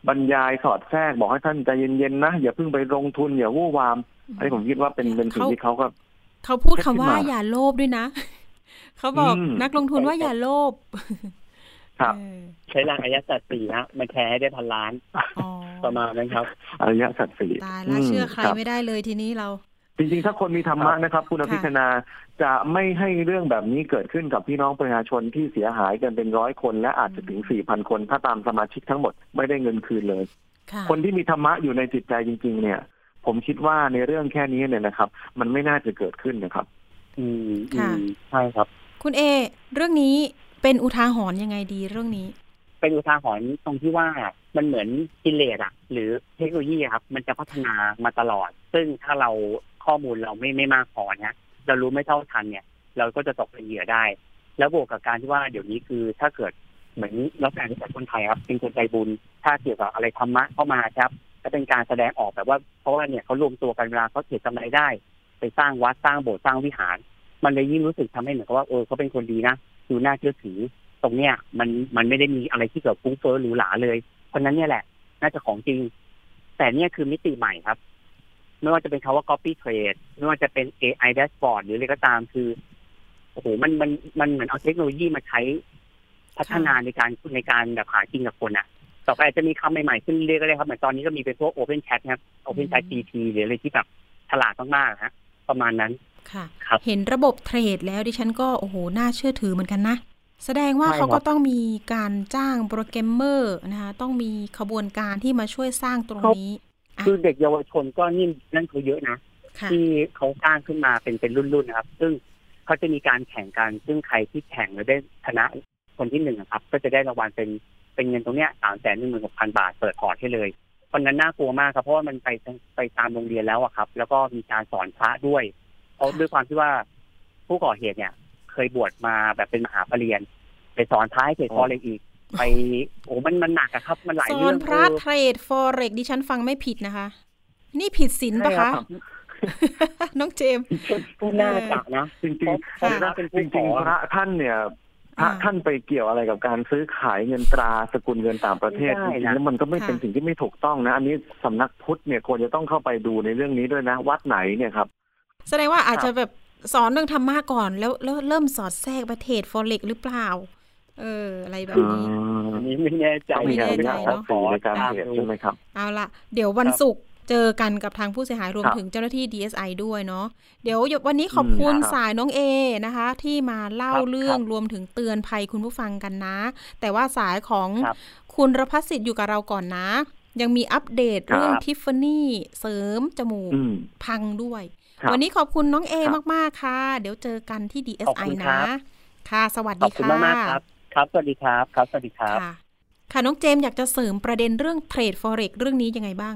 บรรยายสอดแทรกบอกให้ท่านใจเย็นๆนะอย่าเพิ่งไปลงทุนอย่าวู่วามอันนี้ผมคิดว่าเป็นสิ่งที่เขาก็เขาพูดคำว่าอย่าโลภด้วยนะเขาบอกนักลงทุนว่าอย่าโลภครับใช้หลักอริยสัจ4ฮะมาแชร์ให้ได้พันล้านประมาณนั้นครับอริยสัจ4ตายแล้วเชื่อใครไม่ได้เลยทีนี้เราจริงๆถ้าคนมีธรรมะนะครับคุณอภิชนาจะไม่ให้เรื่องแบบนี้เกิดขึ้นกับพี่น้องประชาชนที่เสียหายกันเป็นร้อยคนและอาจจะถึง 4,000 คนถ้าตามสมาชิกทั้งหมดไม่ได้เงินคืนเลยคนที่มีธรรมะอยู่ในจิตใจจริงๆเนี่ยผมคิดว่าในเรื่องแค่นี้เนี่ยนะครับมันไม่น่าจะเกิดขึ้นนะครับค่ะใช่ครับคุณเอเรื่องนี้เป็นอุทาหรณ์ยังไงดีเรื่องนี้เป็นอุทาหรณ์ตรงที่ว่ามันเหมือนกิเลสอะหรือเทคโนโลยีครับมันจะพัฒนามาตลอดซึ่งถ้าเราข้อมูลเราไม่มากพอนะเรารู้ไม่เท่าทันเนี่ยเราก็จะตกเป็นเหยื่อได้แล้วบวกกับการที่ว่าเดี๋ยวนี้คือถ้าเกิดเหมือนเราแต่งแต่คนไทยครับเป็นคนใจบุญถ้าเกี่ยวกับอะไรธรรมะเข้ามาครับก็เป็นการแสดงออกแบบว่าเพราะว่าเนี่ยเขารวมตัวกันเวลาเขาเกิดกำไรได้ไปสร้างวัดสร้างโบสถ์สร้างวิหารมันเลยยิ่งรู้สึกทำให้เหมือนกับว่าเขาเป็นคนดีนะดูน่าเชื่อถือตรงเนี้ยมันไม่ได้มีอะไรที่เกิดฟุ้งเฟ้อหรูหราเลยเพราะนั้นเนี่ยแหละน่าจะของจริงแต่เนี่ยคือมิติใหม่ครับไม่ว่าจะเป็นคำว่า copy trade ไม่ว่าจะเป็น AI dashboard หรืออะไรก็ตามคือโอ้โหมันเหมือนเอาเทคโนโลยีมาใช้พัฒนาในการแบบหาจริงกับคนนะต่อไปอาจจะมีคำใหม่ๆขึ้นเรื่อยๆก็ได้ครับเหมือนตอนนี้ก็มีเป็นพวก open chat ครับ open chat GPT หรืออะไรที่แบบฉลาดมากๆฮะประมาณนั้นค่ะเห็นระบบเทรดแล้วดิฉันก็โอ้โหน่าเชื่อถือเหมือนกันนะแสดงว่าเขาก็ต้องมีการจ้างโปรแกรมเมอร์นะคะต้องมีขบวนการที่มาช่วยสร้างตรงนี้คือเด็กเยาวชนก็นี่นั่นคือเยอะนะที่เขาสร้างขึ้นมาเป็นรุ่นๆนะครับซึ่งเขาจะมีการแข่งกันซึ่งใครที่แข่งแล้วได้ชนะคนที่หนึ่งครับก็จะได้รางวัลเป็นเงินตรงเนี้ย 316,000 บาทเปิดพอร์ตให้เลยเพราะนั้นน่ากลัวมากครับเพราะว่ามันไปตามโรงเรียนแล้วอะครับแล้วก็มีการสอนพระด้วยเพราะด้วยความที่ว่าผู้ก่อเหตุเนี่ยเคยบวชมาแบบเป็นมหาปริญญาไปสอนท้ายเทรดฟอเร็กซ์อีกไปโอ้มันหนักอะครับมันหลายเรื่องสอนพระเทรดฟอเร็กซ์ดิฉันฟังไม่ผิดนะคะนี่ผิดศีลปะคะน้องเจมส์น่าจะนะจริงๆพระท่านเนี่ยพระท่านไปเกี่ยวอะไรกับการซื้อขายเงินตราสกุลเงินต่างประเทศจริงๆแล้วมันก็ไม่เป็นสิ่งที่ไม่ถูกต้องนะอันนี้สำนักพุทธเนี่ยควรจะต้องเข้าไปดูในเรื่องนี้ด้วยนะวัดไหนเนี่ยครับแสดงว่าอาจจะแบบสอนเรื่องธรรมะก่อนแล้วเริ่มสอดแทรกประเทศฟอเร็กซ์หรือเปล่าอะไรแบบนี้อันนี้ไม่แน่ใจเนาะขอการเรียนใช่ไหมครับเอาล่ะเดี๋ยววันศุกร์เจอกันกับทางผู้เสียหายรวมถึงเจ้าหน้าที่ DSI ด้วยเนาะเดี๋ยววันนี้ขอบคุณสายน้องเอนะคะที่มาเล่าเรื่องรวมถึงเตือนภัยคุณผู้ฟังกันนะแต่ว่าสายของคุณรพัสสิทธิ์อยู่กับเราก่อนนะยังมีอัปเดตเรื่องทิฟฟานี่เสริมจมูกพังด้วยวันนี้ขอบคุณน้องเอมากๆค่ะเดี๋ยวเจอกันที่ DSI นะค่ะสวัสดีค่ะขอบคุณมากครับครับสวัสดีครับครับสวัสดีครับค่ะน้องเจมส์อยากจะเสริมประเด็นเรื่องเทรด Forex เรื่องนี้ยังไงบ้าง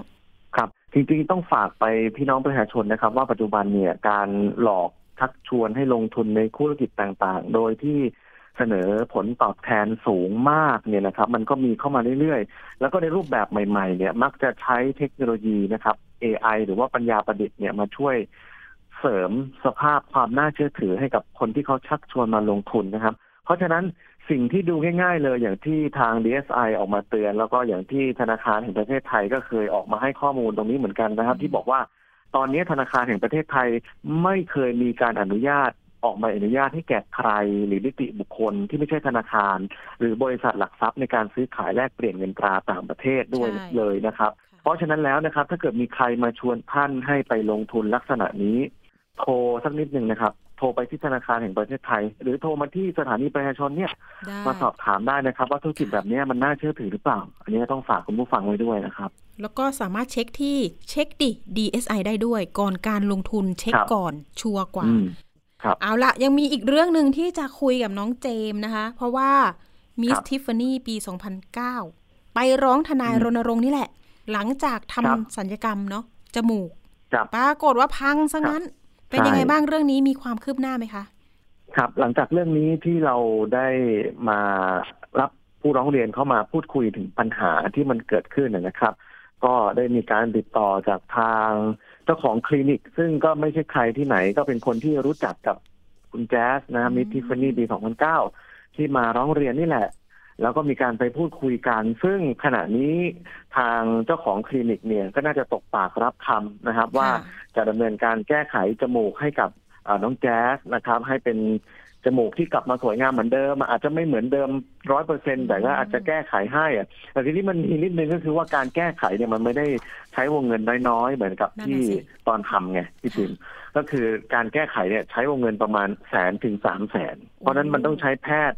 ครับจริงๆต้องฝากไปพี่น้องประชาชนนะครับว่าปัจจุบันเนี่ยการหลอกชักชวนให้ลงทุนในธุรกิจต่างๆโดยที่เสนอผลตอบแทนสูงมากเนี่ยนะครับมันก็มีเข้ามาเรื่อยๆแล้วก็ในรูปแบบใหม่ๆเนี่ยมักจะใช้เทคโนโลยีนะครับ AI หรือว่าปัญญาประดิษฐ์เนี่ยมาช่วยเสริมสภาพความน่าเชื่อถือให้กับคนที่เขาชักชวนมาลงทุนนะครับเพราะฉะนั้นสิ่งที่ดูง่ายๆเลยอย่างที่ทาง DSI ออกมาเตือนแล้วก็อย่างที่ธนาคารแห่งประเทศไทยก็เคยออกมาให้ข้อมูลตรงนี้เหมือนกันนะครับที่บอกว่าตอนนี้ธนาคารแห่งประเทศไทยไม่เคยมีการอนุญาตออกใบอนุญาตให้แก่ใครหรือนิติบุคคลที่ไม่ใช่ธนาคารหรือบริษัทหลักทรัพย์ในการซื้อขายแลกเปลี่ยนเงินตราต่างประเทศด้วยเลยนะครับเพราะฉะนั้นแล้วนะครับถ้าเกิดมีใครมาชวนท่านให้ไปลงทุนลักษณะนี้โทรสักนิดนึงนะครับโทรไปที่ธนาคารแห่งประเทศไทยหรือโทรมาที่สถานีประชาชนเนี่ยมาสอบถามได้นะครับว่าธุรกิจแบบนี้มันน่าเชื่อถือหรือเปล่าอันนี้ต้องฝากคุณผู้ฟังไว้ด้วยนะครับแล้วก็สามารถเช็คที่เช็คดิ DSI ได้ด้วยก่อนการลงทุนเช็คก่อนชัวร์กว่า เอาละยังมีอีกเรื่องหนึ่งที่จะคุยกับน้องเจมนะคะเพราะว่ามิสทิฟฟานี่ปี2009ไปร้องทนายรณรงค์นี่แหละหลังจากทำศัลยกรรมเนาะจมูกปรากฏว่าพังซะงั้นเป็นยังไงบ้างเรื่องนี้มีความคืบหน้าไหมคะครับหลังจากเรื่องนี้ที่เราได้มารับผู้ร้องเรียนเข้ามาพูดคุยถึงปัญหาที่มันเกิดขึ้นนะครับก็ได้มีการติดต่อจากทางเจ้าของคลินิกซึ่งก็ไม่ใช่ใครที่ไหนก็เป็นคนที่รู้จักกับคุณแจ๊สนะมิสทิฟฟานี่ปี2009ที่มาร้องเรียนนี่แหละแล้วก็มีการไปพูดคุยกันซึ่งขณะนี้ทางเจ้าของคลินิกเนี่ยก็น่าจะตกปากรับคำนะครับว่าจะดำเนินการแก้ไขจมูกให้กับน้องแจ๊สนะครับให้เป็นจมูกที่กลับมาสวยงามเหมือนเดิมอาจจะไม่เหมือนเดิม 100% แต่ก็อาจจะแก้ไขให้แต่ทีนี้มันอีกนิดนึงก็คือว่าการแก้ไขเนี่ยมันไม่ได้ใช้วงเงินน้อยๆเหมือนกับที่ตอนทำไงพี่จิมก็คือการแก้ไขเนี่ยใช้วงเงินประมาณแสนถึง 300,000 เพราะนั้นมันต้องใช้แพทย์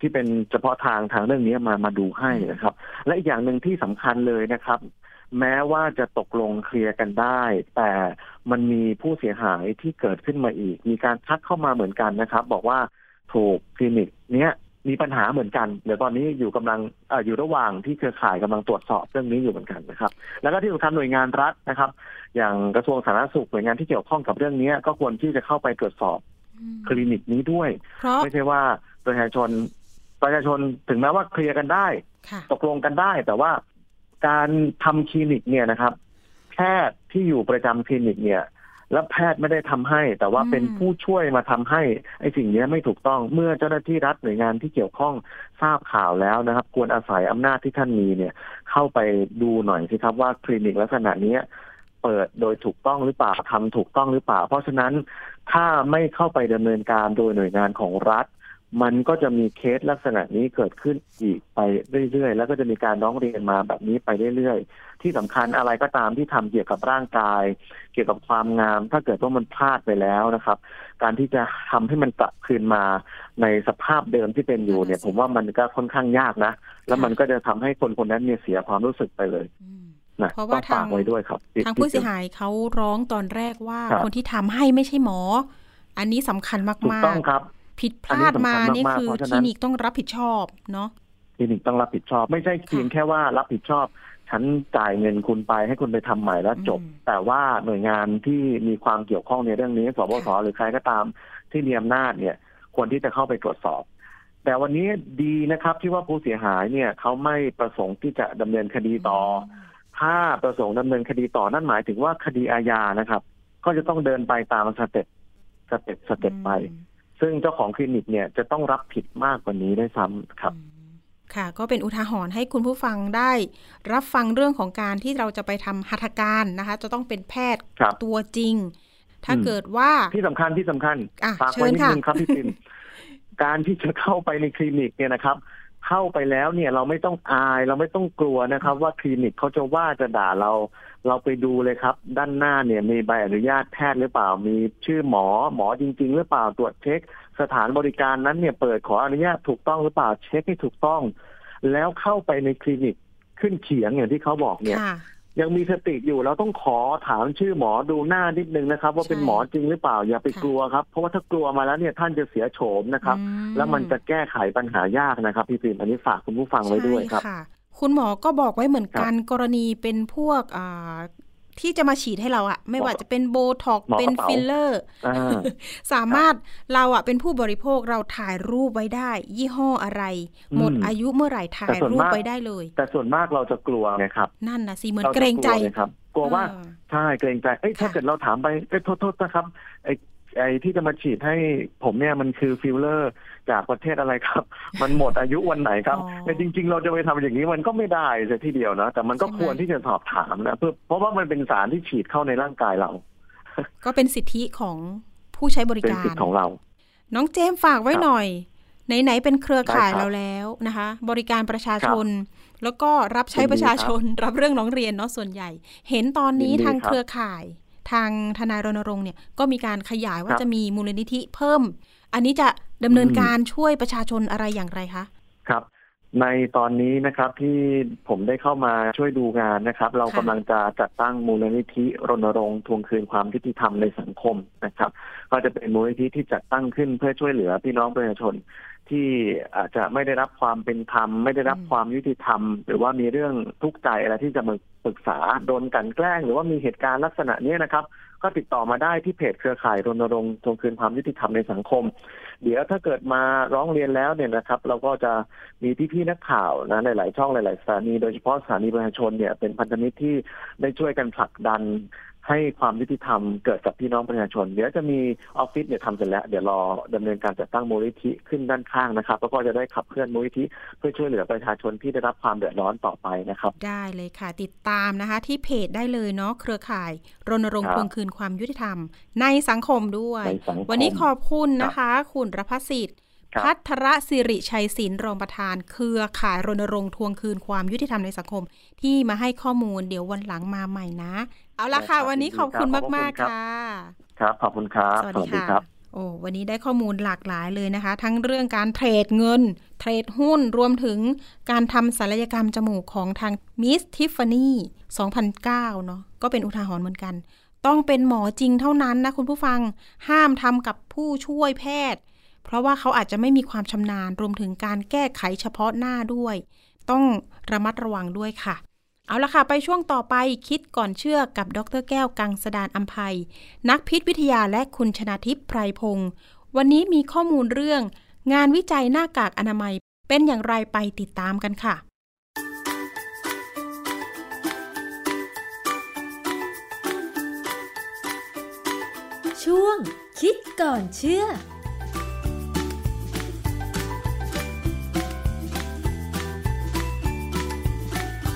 ที่เป็นเฉพาะทางเรื่องนี้มาดูให้นะครับและอีกอย่างนึงที่สำคัญเลยนะครับแม้ว่าจะตกลงเคลียร์กันได้แต่มันมีผู้เสียหายที่เกิดขึ้นมาอีกมีการทักเข้ามาเหมือนกันนะครับบอกว่าถูกคลินิกเนี้ยมีปัญหาเหมือนกันเดี๋ยวตอนนี้อยู่ระหว่างที่เครือข่ายกำลังตรวจสอบเรื่องนี้อยู่เหมือนกันนะครับแล้วก็ที่สำคัญหน่วยงานรัฐนะครับอย่างกระทรวงสาธารณสุขหน่วยงานที่เกี่ยวข้องกับเรื่องนี้ก็ควรที่จะเข้าไปตรวจสอบคลินิกนี้ด้วยไม่ใช่ว่าประชาชนถึงแม้ว่าเคลียร์กันได้ตกลงกันได้แต่ว่าการทำคลินิกเนี่ยนะครับแพทย์ที่อยู่ประจำคลินิกเนี่ยและแพทย์ไม่ได้ทำให้แต่ว่าเป็นผู้ช่วยมาทำให้ไอ้สิ่งนี้ไม่ถูกต้องเมื่อเจ้าหน้าที่รัฐหน่วยงานที่เกี่ยวข้องทราบข่าวแล้วนะครับควรอาศัยอำนาจที่ท่านมีเนี่ยเข้าไปดูหน่อยสิครับว่าคลินิกลักษณะนี้เปิดโดยถูกต้องหรือเปล่าทำถูกต้องหรือเปล่าเพราะฉะนั้นถ้าไม่เข้าไปดำเนินการโดยหน่วยงานของรัฐมันก็จะมีเคสลักษณะนี้เกิดขึ้นอีกไปเรื่อยๆแล้วก็จะมีการร้องเรียนมาแบบนี้ไปเรื่อยๆที่สำคัญอะไรก็ตามที่ทำเกี่ยวกับร่างกายเกี่ยวกับความงามถ้าเกิดว่ามันพลาดไปแล้วนะครับการที่จะทำให้มันกลับคืนมาในสภาพเดิมที่เป็นอยู่เนี่ยผมว่ามันก็ค่อนข้างยากนะแล้วมันก็จะทำให้คนนั้นเนี่ยเสียความรู้สึกไปเลยนะเพราะว่าทางผู้เสียหายเขาร้องตอนแรกว่าคนที่ทำให้ไม่ใช่หมออันนี้สำคัญมากๆถูกต้องครับผิดพลาดมานี่คือคลินิกต้องรับผิดชอบเนาะคลินิกต้องรับผิดชอบไม่ใช่เพียงแค่ว่ารับผิดชอบฉันจ่ายเงินคุณไปให้คุณไปทำใหม่แล้วจบแต่ว่าหน่วยงานที่มีความเกี่ยวข้องในเรื่องนี้สบส.หรือใครก็ตามที่มีอำนาจเนี่ยควรที่จะเข้าไปตรวจสอบแต่วันนี้ดีนะครับที่ว่าผู้เสียหายเนี่ยเขาไม่ประสงค์ที่จะดำเนินคดีต่อถ้าประสงค์ดำเนินคดีต่อนั่นหมายถึงว่าคดีอาญานะครับก็จะต้องเดินไปตามสเต็ปไปซึ่งเจ้าของคลินิกเนี่ยจะต้องรับผิดมากกว่านี้ได้ซ้ำครับค่ะก็เป็นอุทาหรณ์ให้คุณผู้ฟังได้รับฟังเรื่องของการที่เราจะไปทำหัตถการนะคะจะต้องเป็นแพทย์ตัวจริงถ้าเกิดว่าที่สำคัญฝากไว้นิดนึงครับพี่ปิ่น การที่จะเข้าไปในคลินิกเนี่ยนะครับเข้าไปแล้วเนี่ยเราไม่ต้องอายเราไม่ต้องกลัวนะครับว่าคลินิกเขาจะว่าจะด่าเราไปดูเลยครับด้านหน้าเนี่ยมีใบอนุญาตแพทย์หรือเปล่ามีชื่อหมอจริงๆหรือเปล่าตรวจเช็คสถานบริการนั้นเนี่ยเปิดขออนุญาตถูกต้องหรือเปล่าเช็คให้ถูกต้องแล้วเข้าไปในคลินิกขึ้นเขียงอย่างที่เขาบอกเนี่ยยังมีสติอยู่เราต้องขอถามชื่อหมอดูหน้านิดนึงนะครับว่าเป็นหมอจริงหรือเปล่าอย่าไปกลัวครับเพราะว่าถ้ากลัวมาแล้วเนี่ยท่านจะเสียโฉมนะครับแล้วมันจะแก้ไขปัญหายากนะครับพี่ปิ่นอันนี้ฝากคุณผู้ฟังไว้ด้วยครับคุณหมอก็บอกไว้เหมือนกันกรณีเป็นพวกที่จะมาฉีดให้เราอะไม่ว่าจะเป็นโบท็อกเป็นฟิลเลอร์สามารถเราอะเป็นผู้บริโภคเราถ่ายรูปไว้ได้ยี่ห้ออะไรหมดอายุเมื่อไหร่ถ่ายรูปไว้ได้เลยแต่ส่วนมากเราจะกลัวนะครับนั่นนะสิเหมือนเกรงใจครับกลัวว่าใช่เกรงใจเอ้ยถ้าเกิดเราถามไปเอ้ยโทษนะครับไอ้ที่จะมาฉีดให้ผมเนี่ยมันคือฟิลเลอร์จากประเทศอะไรครับมันหมดอายุวันไหนครับแต่จริงๆเราจะไปทำอย่างนี้มันก็ไม่ได้ซะทีเดียวนะแต่มันก็ควรที่จะสอบถามนะเพราะว่ามันเป็นสารที่ฉีดเข้าในร่างกายเราก็เป็นสิทธิของผู้ใช้บริการเป็นสิทธิของเราน้องเจมฝากไว้หน่อยไหนๆเป็นเครือข่ายเราแล้วนะคะบริการประชาชนแล้วก็รับใช้ประชาชนรับเรื่องร้องเรียนเนาะส่วนใหญ่เห็นตอนนี้ทางเครือข่ายทางทนายรณรงค์เนี่ยก็มีการขยายว่าจะมีมูลนิธิเพิ่มอันนี้จะดำเนินการช่วยประชาชนอะไรอย่างไรคะครับ ในตอนนี้นะครับที่ผมได้เข้ามาช่วยดูงานนะครับเรากำลังจะจัดตั้งมูลนิธิรณรงค์ทวงคืนความยุติธรรมในสังคมนะครับก็จะเป็นมูลนิธิที่จัดตั้งขึ้นเพื่อช่วยเหลือพี่น้องประชาชนที่อาจจะไม่ได้รับความเป็นธรรมไม่ได้รับความยุติธรรมหรือว่ามีเรื่องทุกข์ใจอะไรที่จะมาปรึกษาโดนกลั่นแกล้งหรือว่ามีเหตุการณ์ลักษณะนี้นะครับก็ติดต่อมาได้ที่เพจเครือข่ายรณรงค์ทวงคืนความยุติธรรมในสังคมเดี๋ยวถ้าเกิดมาร้องเรียนแล้วเนี่ยนะครับเราก็จะมีพี่ๆนักข่าวนะหลายๆช่องหลายๆสถานีโดยเฉพาะสถานีประชาชนเนี่ยเป็นพันธมิตรที่ได้ช่วยกันผลักดันให้ความยุติธรรมเกิดกับพี่น้องประชาชนเดี๋ยวจะมีออฟฟิศเนี่ยทำเสร็จแล้วเดี๋ยวรอดำเนินการจัดตั้งมูลนิธิขึ้นด้านข้างนะครับแล้วก็จะได้ขับเคลื่อนมูลนิธิเพื่อช่วยเหลือประชาชนที่ได้รับความเดือดร้อนต่อไปนะครับได้เลยค่ะติดตามนะคะที่เพจได้เลยเนาะเครือข่ายรณรงค์ทวงคืนความยุติธรรมในสังคมด้วยวันนี้ขอบคุณนะคะคุณรพัสสิทธิ์พัทรศิริชัยศิลป์รองประธานเครือข่ายรณรงค์ทวงคืนความยุติธรรมในสังคมที่มาให้ข้อมูลเดี๋ยววันหลังมาใหม่นะเอาละค่ะวันนี้ขอบคุณมากๆค่ะครับขอบคุณครับสวัสดีค่ะโอ้วันนี้ได้ข้อมูลหลากหลายเลยนะคะทั้งเรื่องการเทรดเงินเทรดหุ้นรวมถึงการทำศัลยกรรมจมูกของทางมิสทิฟฟานี่2009เนาะก็เป็นอุทาหรณ์เหมือนกันต้องเป็นหมอจริงเท่านั้นนะคุณผู้ฟังห้ามทำกับผู้ช่วยแพทย์เพราะว่าเขาอาจจะไม่มีความชำนาญรวมถึงการแก้ไขเฉพาะหน้าด้วยต้องระมัดระวังด้วยค่ะเอาละค่ะไปช่วงต่อไปคิดก่อนเชื่อกับดร.แก้วกังสดาลอำไพนักพิษวิทยาและคุณชนาทิพย์ไพรพงศ์วันนี้มีข้อมูลเรื่องงานวิจัยหน้ากากอนามัยเป็นอย่างไรไปติดตามกันค่ะช่วงคิดก่อนเชื่อ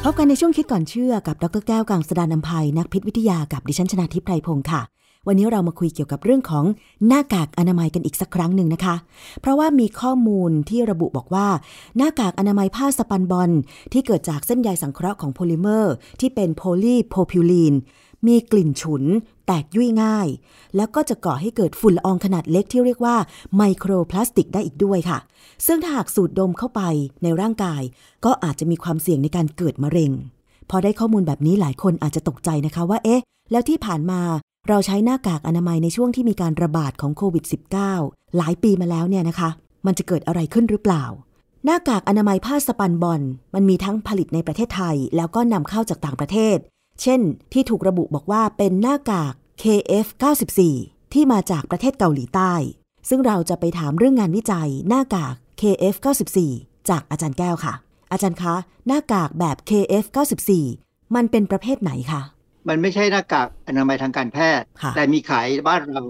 พบกันในช่วงคิดก่อนเชื่อกับดร.แก้วกังสดาลอำไพนักพิษวิทยากับดิฉันชนาทิพย์ไพรพงศ์ค่ะวันนี้เรามาคุยเกี่ยวกับเรื่องของหน้ากากอนามัยกันอีกสักครั้งหนึ่งนะคะเพราะว่ามีข้อมูลที่ระบุบอกว่าหน้ากากอนามัยผ้าสปันบอนที่เกิดจากเส้นใยสังเคราะห์ของโพลิเมอร์ที่เป็นโพลีโพพิวลีนมีกลิ่นฉุนแตกยุ่ยง่ายแล้วก็จะก่อให้เกิดฝุ่นละอองขนาดเล็กที่เรียกว่าไมโครพลาสติกได้อีกด้วยค่ะซึ่งถ้าหากสูดดมเข้าไปในร่างกายก็อาจจะมีความเสี่ยงในการเกิดมะเร็งพอได้ข้อมูลแบบนี้หลายคนอาจจะตกใจนะคะว่าเอ๊ะแล้วที่ผ่านมาเราใช้หน้ากากอนามัยในช่วงที่มีการระบาดของโควิด -19 หลายปีมาแล้วเนี่ยนะคะมันจะเกิดอะไรขึ้นหรือเปล่าหน้ากากอนามัยผ้าสปันบอนมันมีทั้งผลิตในประเทศไทยแล้วก็นำเข้าจากต่างประเทศเช่นที่ถูกระบุบอกว่าเป็นหน้ากาก KF94 ที่มาจากประเทศเกาหลีใต้ซึ่งเราจะไปถามเรื่องงานวิจัยหน้ากาก KF94 จากอาจารย์แก้วค่ะอาจารย์คะหน้ากากแบบ KF94 มันเป็นประเภทไหนคะมันไม่ใช่หน้ากากอนามัยทางการแพทย์แต่มีขายบ้านเรา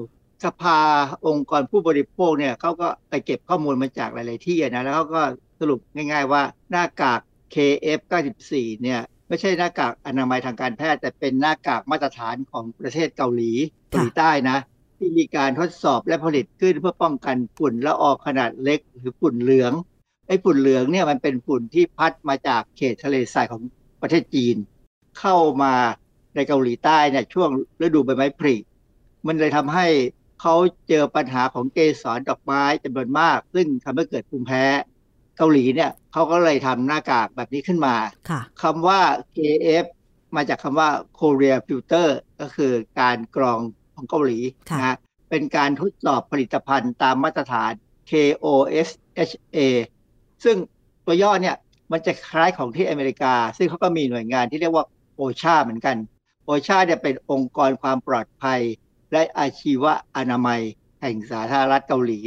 สภาองค์กรผู้บริโภคเนี่ยเขาก็ไปเก็บข้อมูลมาจากหลายๆที่นะแล้วเขาก็สรุปง่ายๆว่าหน้ากาก KF94 เนี่ยไม่ใช่หน้ากากอนามัยทางการแพทย์แต่เป็นหน้ากากมาตรฐานของประเทศเกาหลีใต้นะที่มีการทดสอบและผลิตขึ้นเพื่อป้องกันฝุ่นละอองขนาดเล็กหรือฝุ่นเหลืองไอ้ฝุ่นเหลืองเนี่ยมันเป็นฝุ่นที่พัดมาจากเขตทะเลทรายของประเทศจีนเข้ามาในเกาหลีใต้เนี่ยช่วงฤดูใบไม้ผลิมันเลยทำให้เขาเจอปัญหาของเกสรดอกไม้จำนวนมากซึ่งทำให้เกิดภูมิแพ้เกาหลีเนี่ยเขาก็เลยทำหน้ากากแบบนี้ขึ้นมาคำว่า KF มาจากคำว่า Korea Filter ก็คือการกรองของเกาหลีนะเป็นการทดสอบผลิตภัณฑ์ตามมาตรฐาน KOSHA ซึ่งตัวย่อเนี่ยมันจะคล้ายของที่อเมริกาซึ่งเขาก็มีหน่วยงานที่เรียกว่า OSHA เหมือนกัน OSHA เนี่ยเป็นองค์กรความปลอดภัยและอาชีวะอนามัยแห่งสาธารณรัฐเกาหลี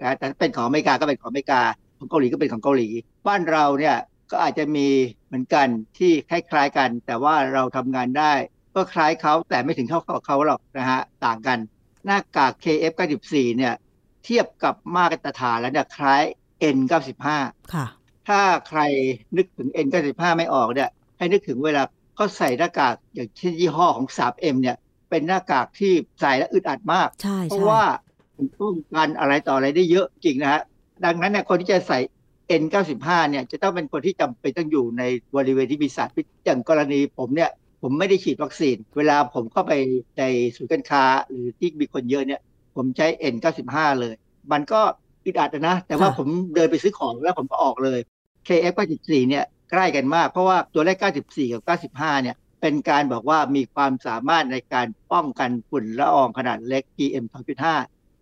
นะแต่เป็นของอเมริกาก็เป็นของอเมริกาของเกาหลีก็เป็นของเกาหลีบ้านเราเนี่ยก็อาจจะมีเหมือนกันที่คล้ายๆกันแต่ว่าเราทำงานได้ก็คล้ายเขาแต่ไม่ถึงเท่าเขาหรอกนะฮะต่างกันหน้ากาก KF94 เนี่ยเทียบกับมาตรฐานแล้วเนี่ยคล้าย N95 ค่ะถ้าใครนึกถึง N95 ไม่ออกเนี่ยให้นึกถึงเวลาเขาใส่หน้ากากอย่างเช่นยี่ห้อของ 3M เนี่ยเป็นหน้ากากที่ใส่แล้วอึดอัดมากเพราะว่าป้องกันอะไรต่ออะไรได้เยอะจริงนะฮะดังนั้นเนี่ยคนที่จะใส่ N95 เนี่ยจะต้องเป็นคนที่จำเป็นต้องอยู่ในบริเวณที่มีสารพิษอย่างกรณีผมเนี่ยผมไม่ได้ฉีดวัคซีนเวลาผมเข้าไปในศูนย์การค้าหรือที่มีคนเยอะเนี่ยผมใช้ N95 เลยมันก็อึดอัดนะแต่ว่าผมเดินไปซื้อของแล้วผมก็ออกเลย KF94 เนี่ยใกล้กันมากเพราะว่าตัวเลข94กับ95เนี่ยเป็นการบอกว่ามีความสามารถในการป้องกันฝุ่นละอองขนาดเล็ก PM2.5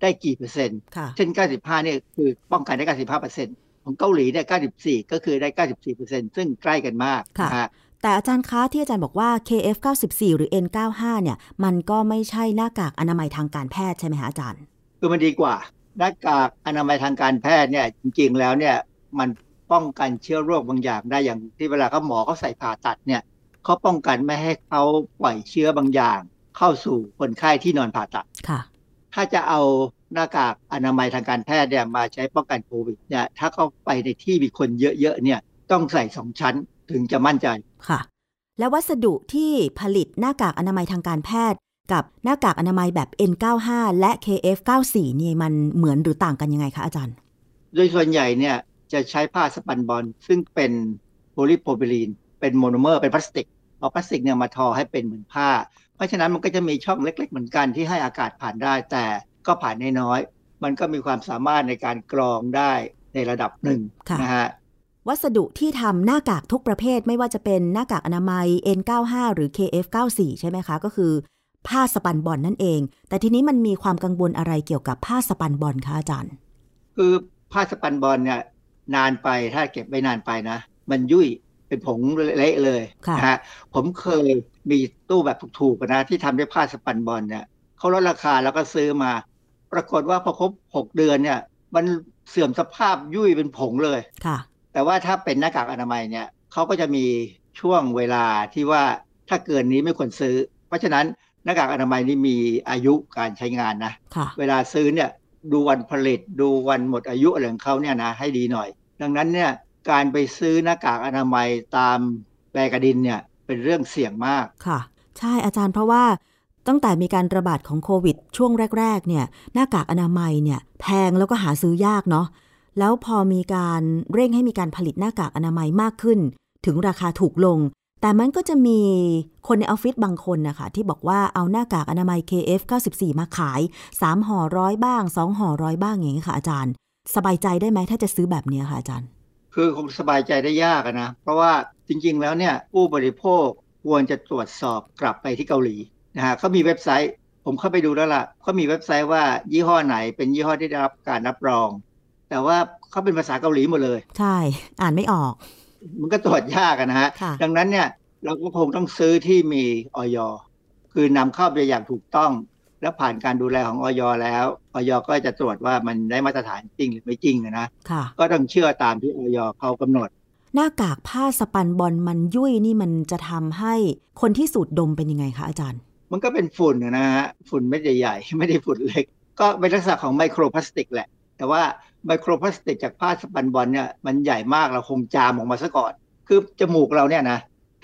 ได้กี่เปอร์เซ็นต์เช่น95เนี่ยคือป้องกันได้ 95% ของเกาหลีเนี่ย94ก็คือได้ 94% ซึ่งใกล้กันมากค่ะแต่อาจารย์คะที่อาจารย์บอกว่า KF94 หรือ N95 เนี่ยมันก็ไม่ใช่หน้ากากอนามัยทางการแพทย์ใช่ไหมคะอาจารย์คือมันดีกว่าหน้ากากอนามัยทางการแพทย์เนี่ยจริงๆแล้วเนี่ยมันป้องกันเชื้อโรคบางอย่างได้อย่างที่เวลาเขาหมอเขาใส่ผ่าตัดเนี่ยเขาป้องกันไม่ให้เขาปล่อยเชื้อบางอย่างเข้าสู่คนไข้ที่นอนผ่าตัดถ้าจะเอาหน้ากากอนามัยทางการแพทย์เนี่ยมาใช้ป้องกันโควิดเนี่ยถ้าเขาไปในที่มีคนเยอะๆเนี่ยต้องใส่2ชั้นถึงจะมั่นใจค่ะและวัสดุที่ผลิตหน้ากากอนามัยทางการแพทย์กับหน้ากากอนามัยแบบ N95 และ KF94 นี่มันเหมือนหรือต่างกันยังไงคะอาจารย์โดยส่วนใหญ่เนี่ยจะใช้ผ้าสปันบอนซึ่งเป็นโพลีโพรพิลีนเป็นโมโนเมอร์เป็นพลาสติกเอาพลาสติกเนี่ยมาทอให้เป็นเหมือนผ้าเพราะฉะนั้นมันก็จะมีช่องเล็กๆเหมือนกันที่ให้อากาศผ่านได้แต่ก็ผ่านน้อยๆมันก็มีความสามารถในการกรองได้ในระดับหนึ่งนะฮะวัสดุที่ทำหน้ากากทุกประเภทไม่ว่าจะเป็นหน้ากากอนามัย N95 หรือ KF94 ใช่ไหมคะก็คือผ้าสปันบอนนั่นเองแต่ทีนี้มันมีความกังวลอะไรเกี่ยวกับผ้าสปันบอนคะอาจารย์คือผ้าสปันบอนเนี่ยนานไปถ้าเก็บไว้นานไปนะมันยุ่ยเป็นผงเละเลยนะฮะผมเคยมีตู้แบบถูกๆนะที่ทำด้วยผ้าสปันบอนเนี่ยเขาลดราคาแล้วก็ซื้อมาปรากฏว่าพอครบ6เดือนเนี่ยมันเสื่อมสภาพยุ่ยเป็นผงเลยแต่ว่าถ้าเป็นหน้ากากอนามัยเนี่ยเขาก็จะมีช่วงเวลาที่ว่าถ้าเกินนี้ไม่ควรซื้อเพราะฉะนั้นหน้ากากอนามัยนี่มีอายุการใช้งานนะเวลาซื้อเนี่ยดูวันผลิตดูวันหมดอายุอะไรของเขาเนี่ยนะให้ดีหน่อยดังนั้นเนี่ยการไปซื้อหน้ากากอนามัยตามแบกดินเนี่ยเป็นเรื่องเสี่ยงมากค่ะใช่อาจารย์เพราะว่าตั้งแต่มีการระบาดของโควิดช่วงแรกๆเนี่ยหน้ากากอนามัยเนี่ยแพงแล้วก็หาซื้อยากเนาะแล้วพอมีการเร่งให้มีการผลิตหน้ากากอนามัยมากขึ้นถึงราคาถูกลงแต่มันก็จะมีคนในออฟฟิศบางคนนะคะที่บอกว่าเอาหน้ากากอนามัย KF94 มาขาย3ห่อ100บ้าง2ห่อ100บ้างอย่างนี้ค่ะอาจารย์สบายใจได้ไหมถ้าจะซื้อแบบนี้ค่ะอาจารย์คือคงสบายใจได้ยากนะเพราะว่าจริงๆแล้วเนี่ยผู้บริโภคควรจะตรวจสอบกลับไปที่เกาหลีนะฮะเขามีเว็บไซต์ผมเข้าไปดูแล้วล่ะเขามีเว็บไซต์ว่ายี่ห้อไหนเป็นยี่ห้อที่ได้รับการรับรองแต่ว่าเขาเป็นภาษาเกาหลีหมดเลยใช่อ่านไม่ออกมันก็ตรวจยากนะฮะดังนั้นเนี่ยเราก็คงต้องซื้อที่มีอย.คือนำเข้าไปอย่างถูกต้องและผ่านการดูแลของอย.แล้วอย.ก็จะตรวจว่ามันได้มาตรฐานจริงหรือไม่จริงนะก็ต้องเชื่อตามที่อย.เขากำหนดหน้ากากผ้าสปันบอนมันยุ่ยนี่มันจะทำให้คนที่สูดดมเป็นยังไงคะอาจารย์มันก็เป็นฝุ่นนะฮะฝุ่นเม็ดใหญ่ๆไม่ได้ฝุ่นเล็กก็เป็นลักษณะของไมโครพลาสติกแหละแต่ว่าไมโครพลาสติกจากผ้าสปันบอนเนี่ยมันใหญ่มากเราคงจามออกมาซะก่อนคือจมูกเราเนี่ยนะ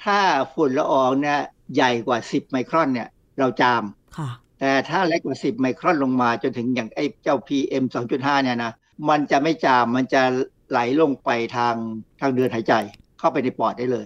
ถ้าฝุ่นละอองเนี่ยใหญ่กว่า10ไมครอนเนี่ยเราจามแต่ถ้าเล็กกว่า10ไมครอนลงมาจนถึงอย่างไอ้เจ้า PM 2.5 เนี่ยนะมันจะไม่จามมันจะไหลลงไปทางเดินหายใจเข้าไปในปอดได้เลย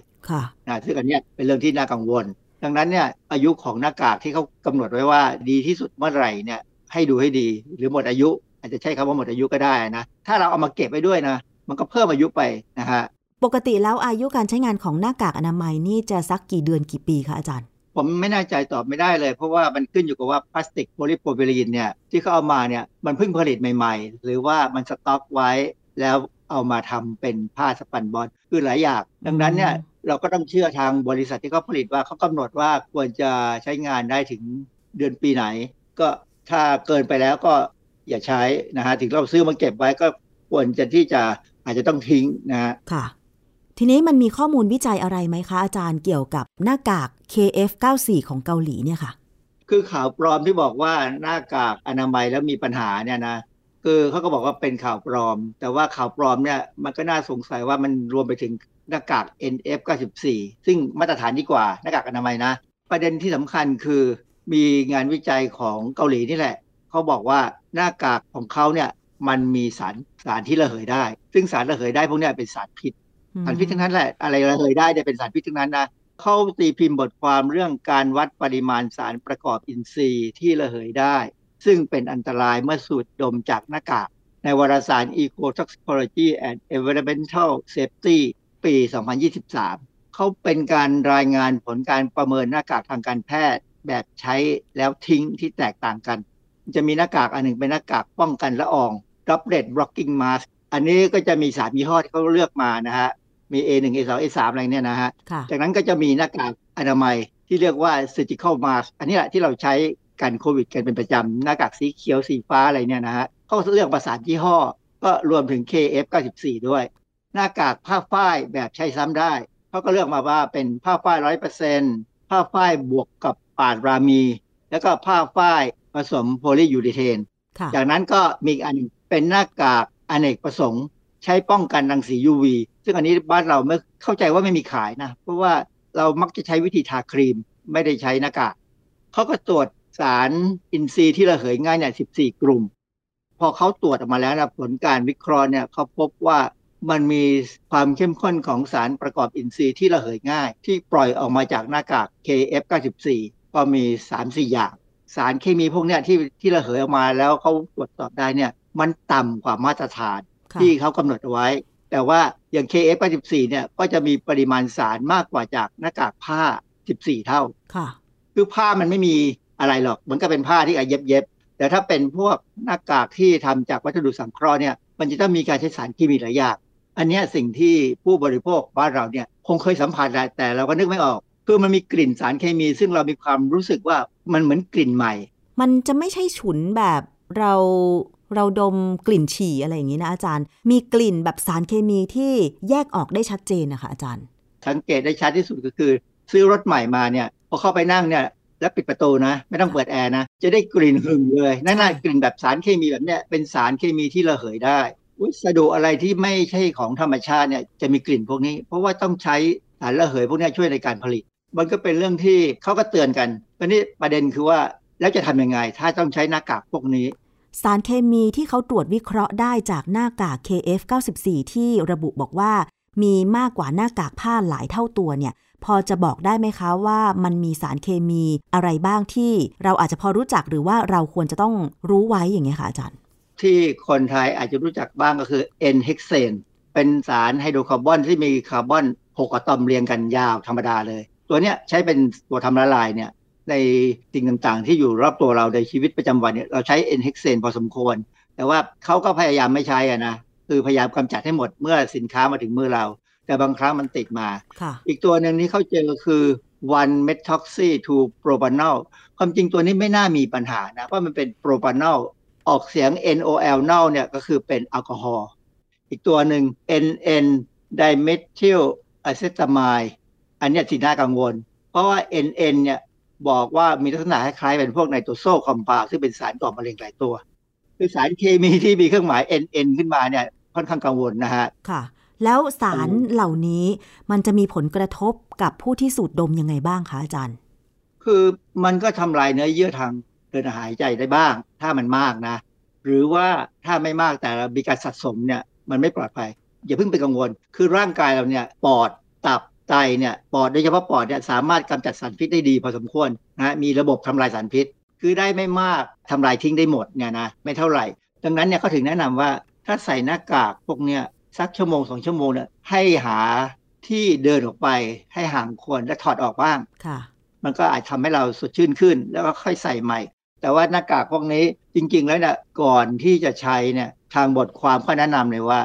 นะซึ่งอันนี้เป็นเรื่องที่น่ากังวลดังนั้นเนี่ยอายุของหน้ากากที่เขากำหนดไว้ว่าดีที่สุดเมื่อไหร่เนี่ยให้ดูให้ดีหรือหมดอายุอาจจะใช้คำว่าหมดอายุก็ได้นะถ้าเราเอามาเก็บไว้ด้วยนะมันก็เพิ่มอายุไปนะฮะปกติแล้วอายุการใช้งานของหน้ากากอนามัยนี่จะสักกี่เดือนกี่ปีคะอาจารย์ผมไม่แน่ใจตอบไม่ได้เลยเพราะว่ามันขึ้นอยู่กับว่าพลาสติกโพลิโพรพิลีนเนี่ยที่เขาเอามาเนี่ยมันเพิ่งผลิตใหม่ๆหรือว่ามันสต็อกไว้แล้วเอามาทำเป็นผ้าสปันบอนคือหลายอย่างดังนั้นเนี่ยเราก็ต้องเชื่อทางบริษัทที่เขาผลิตว่าเขากำหนดว่าควรจะใช้งานได้ถึงเดือนปีไหนก็ถ้าเกินไปแล้วก็อย่าใช้นะฮะถึงเราซื้อมาเก็บไว้ก็ควรจะที่จะอาจจะต้องทิ้งนะฮะค่ะทีนี้มันมีข้อมูลวิจัยอะไรไหมคะอาจารย์เกี่ยวกับหน้ากาก KF94 ของเกาหลีเนี่ยค่ะคือข่าวปลอมที่บอกว่าหน้ากากอนามัยแล้วมีปัญหาเนี่ยนะคือเขาก็บอกว่าเป็นข่าวปลอมแต่ว่าข่าวปลอมเนี่ยมันก็น่าสงสัยว่ามันรวมไปถึงหน้ากาก NF94 ซึ่งมาตรฐานดีกว่าหน้ากากอนามัยนะประเด็นที่สำคัญคือมีงานวิจัยของเกาหลีนี่แหละเขาบอกว่าหน้ากากของเขาเนี่ยมันมีสารที่ระเหยได้ซึ่งสารระเหยได้พวกนี้เป็นสารพิษสารพิษทั้งนั้นแหละอะไรระเหยได้เนี่ยเป็นสารพิษทั้งนั้นนะเขาตีพิมพ์บทความเรื่องการวัดปริมาณสารประกอบอินทรีย์ที่ระเหยได้ซึ่งเป็นอันตรายเมื่อสูดดมจากหน้ากาก ในวารสาร Ecotoxicology and Environmental Safety ปี 2023 เขาเป็นการรายงานผลการประเมินหน้ากากทางการแพทย์แบบใช้แล้วทิ้งที่แตกต่างกันจะมีหน้ากากอันหนึ่งเป็นหน้ากากป้องกันละออง Droplet Blocking Mask อันนี้ก็จะมี3ยี่ห้อที่เขาเลือกมานะฮะมี A1 A2 A3 อะไรเนี่ยนะฮะจากนั้นก็จะมีหน้ากากอนามัยที่เรียกว่า Surgical Mask อันนี้แหละที่เราใช้กันโควิดกันเป็นประจำหน้ากากสีเขียวสีฟ้าอะไรเนี่ยนะฮะเขาเลือกมา3ยี่ห้อก็รวมถึง KF94 ด้วยหน้ากากผ้าฝ้ายแบบใช้ซ้ำได้เขาก็เลือกมาว่าเป็นผ้าฝ้าย 100% ผ้าฝ้ายบวกกับป่านรามีแล้วก็ผ้าฝ้ายผสมโพลียูรีเทนจากนั้นก็มีอีกอันเป็นหน้ากากอเนกประสงค์ใช้ป้องกันรังสี UV ซึ่งอันนี้บ้านเราไม่เข้าใจว่าไม่มีขายนะเพราะว่าเรามักจะใช้วิธีทาครีมไม่ได้ใช้หน้ากากเขาก็ตรวจสารอินทรีย์ที่ระเหยง่ายเนี่ย14 กลุ่มพอเขาตรวจออกมาแล้วนะผลการวิเคราะห์เนี่ยเขาพบว่ามันมีความเข้มข้นของสารประกอบอินทรีย์ที่ระเหยง่ายที่ปล่อยออกมาจากหน้ากาก KF94 ก็มี 3-4 อย่างสารเคมีพวกเนี้ยที่ระเหยออกมาแล้วเขาตรวจสอบได้เนี่ยมันต่ำกว่ามาตรฐานที่เขากำหนดเอาไว้แต่ว่าอย่าง KF94 เนี่ยก็จะมีปริมาณสารมากกว่าจากหน้ากากผ้า14 เท่าคือผ้ามันไม่มีอะไรหรอกมันก็เป็นผ้าที่เย็บๆแต่ถ้าเป็นพวกหน้ากากที่ทำจากวัสดุสังเคราะห์เนี่ยมันจะต้องมีการใช้สารเคมีหลายอย่างอันนี้สิ่งที่ผู้บริโภคบ้านเราเนี่ยคงเคยสัมผัสแต่เราก็นึกไม่ออกคือมันมีกลิ่นสารเคมีซึ่งเรามีความรู้สึกว่ามันเหมือนกลิ่นใหม่มันจะไม่ใช่ฉุนแบบเราดมกลิ่นฉี่อะไรอย่างนี้นะอาจารย์มีกลิ่นแบบสารเคมีที่แยกออกได้ชัดเจนนะคะอาจารย์สังเกตได้ชัดที่สุดก็คือซื้อรถใหม่มาเนี่ยพอเข้าไปนั่งเนี่ยแล้วปิดประตูนะไม่ต้องเปิดแอร์นะจะได้กลิ่นหึ่งเลยนั่นน่ะกลิ่นแบบสารเคมีแบบเนี้ยเป็นสารเคมีที่ระเหยได้วัสดุอะไรที่ไม่ใช่ของธรรมชาติเนี่ยจะมีกลิ่นพวกนี้เพราะว่าต้องใช้สารระเหยพวกนี้ช่วยในการผลิตมันก็เป็นเรื่องที่เขาก็เตือนกันตอนนี้ประเด็นคือว่าแล้วจะทำยังไงถ้าต้องใช้หน้ากากพวกนี้สารเคมีที่เขาตรวจวิเคราะห์ได้จากหน้ากาก KF94 ที่ระบุบอกว่ามีมากกว่าหน้ากากผ้าหลายเท่าตัวเนี่ยพอจะบอกได้ไหมคะว่ามันมีสารเคมีอะไรบ้างที่เราอาจจะพอรู้จักหรือว่าเราควรจะต้องรู้ไว้อย่างเงี้ยค่ะอาจารย์ที่คนไทยอาจจะรู้จักบ้างก็คือ n-hexane เป็นสารไฮโดรคาร์บอนที่มีคาร์บอน6อะตอมเรียงกันยาวธรรมดาเลยตัวเนี้ยใช้เป็นตัวทำละลายเนี่ยในสิ่งต่างๆที่อยู่รอบตัวเราในชีวิตประจำวันเนี่ยเราใช้ n-hexane พอสมควรแต่ว่าเขาก็พยายามไม่ใช้อะนะคือพยายามกำจัดให้หมดเมื่อสินค้ามาถึงมือเราแต่บางครั้งมันติดมาอีกตัวหนึ่งนี้เข้าเจอคือ 1-methoxy-2-propanol ความจริงตัวนี้ไม่น่ามีปัญหานะเพราะมันเป็น propanol ออกเสียง nol nol เนี่ยก็คือเป็นแอลกอฮอล์อีกตัวหนึ่ง nn dimethyl acetamide อันนี้สิน่ากังวลเพราะว่า nn เนี่ยบอกว่ามีลักษณะคล้ายๆเป็นพวกไนโตรโซคอมพาวด์ซึ่งเป็นสารก่อมะเร็งหลายตัวคือสารเคมีที่มีเครื่องหมาย nn ขึ้นมาเนี่ยค่อนข้างกังวลนะฮะค่ะแล้วสารเหล่านี้มันจะมีผลกระทบกับผู้ที่สูดดมยังไงบ้างคะอาจารย์คือมันก็ทำลายเนื้อเยื่อทางเดินหายใจได้บ้างถ้ามันมากนะหรือว่าถ้าไม่มากแต่มีการสะสมเนี่ยมันไม่ปลอดภัยอย่าเพิ่งไปกังวลคือร่างกายเราเนี่ยปอดตับไตเนี่ยปอดโดยเฉพาะปอดเนี่ยสามารถกำจัดสารพิษได้ดีพอสมควรนะมีระบบทำลายสารพิษคือได้ไม่มากทำลายทิ้งได้หมดเนี่ยนะไม่เท่าไหร่ดังนั้นเนี่ยเขาถึงแนะนำว่าถ้าใส่หน้ากากพวกเนี้ยสักชั่วโมง2ชั่วโมงเนี่ยให้หาที่เดินออกไปให้ห่างคนและถอดออกบ้างมันก็อาจทำให้เราสดชื่นขึ้นแล้วก็ค่อยใส่ใหม่แต่ว่าหน้ากากพวกนี้จริงๆแล้วเนี่ยก่อนที่จะใช้เนี่ยทางบทความก็แนะนำเลยว่า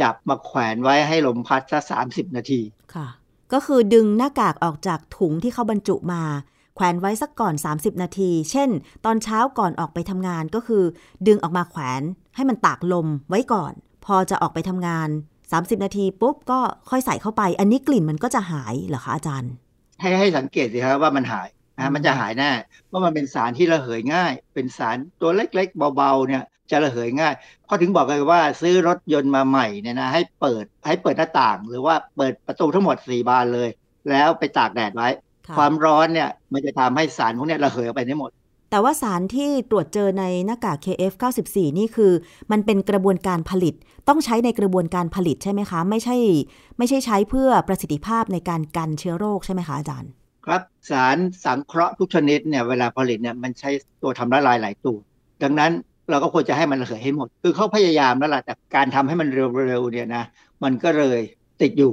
จับมาแขวนไว้ให้ลมพัดสัก30 นาทีค่ะก็คือดึงหน้ากากออกจากถุงที่เขาบรรจุมาแขวนไว้สักก่อน30 นาทีเช่นตอนเช้าก่อนออกไปทำงานก็คือดึงออกมาแขวนให้มันตากลมไว้ก่อนพอจะออกไปทำงาน30 นาทีปุ๊บก็ค่อยใส่เข้าไปอันนี้กลิ่นมันก็จะหายเหรอคะอาจารย์ให้สังเกตสิครับว่ามันหายมันจะหายแน่เพราะมันเป็นสารที่ระเหยง่ายเป็นสารตัวเล็กๆเบาๆเนี่ยจะระเหยง่ายเพราะถึงบอกกันว่าซื้อรถยนต์มาใหม่เนี่ยนะให้เปิดหน้าต่างหรือว่าเปิดประตูทั้งหมด4 บานเลยแล้วไปตากแดดไว้ความร้อนเนี่ยมันจะทำให้สารพวกนี้ระเหยออกไปได้หมดแต่ว่าสารที่ตรวจเจอในหน้ากาก KF94 นี่คือมันเป็นกระบวนการผลิตต้องใช้ในกระบวนการผลิตใช่ไหมคะไม่ใช่ใช้เพื่อประสิทธิภาพในการกันเชื้อโรคใช่ไหมคะอาจารย์ครับสารสังเคราะห์ทุกชนิดเนี่ยเวลาผลิตเนี่ยมันใช้ตัวทำละลายหลายตัวดังนั้น เราก็ควรจะให้มันระเหยให้หมดคือเขาพยายามแล้วล่ะแต่การทำให้มันเร็วๆเนี่ยนะมันก็เลยติดอยู่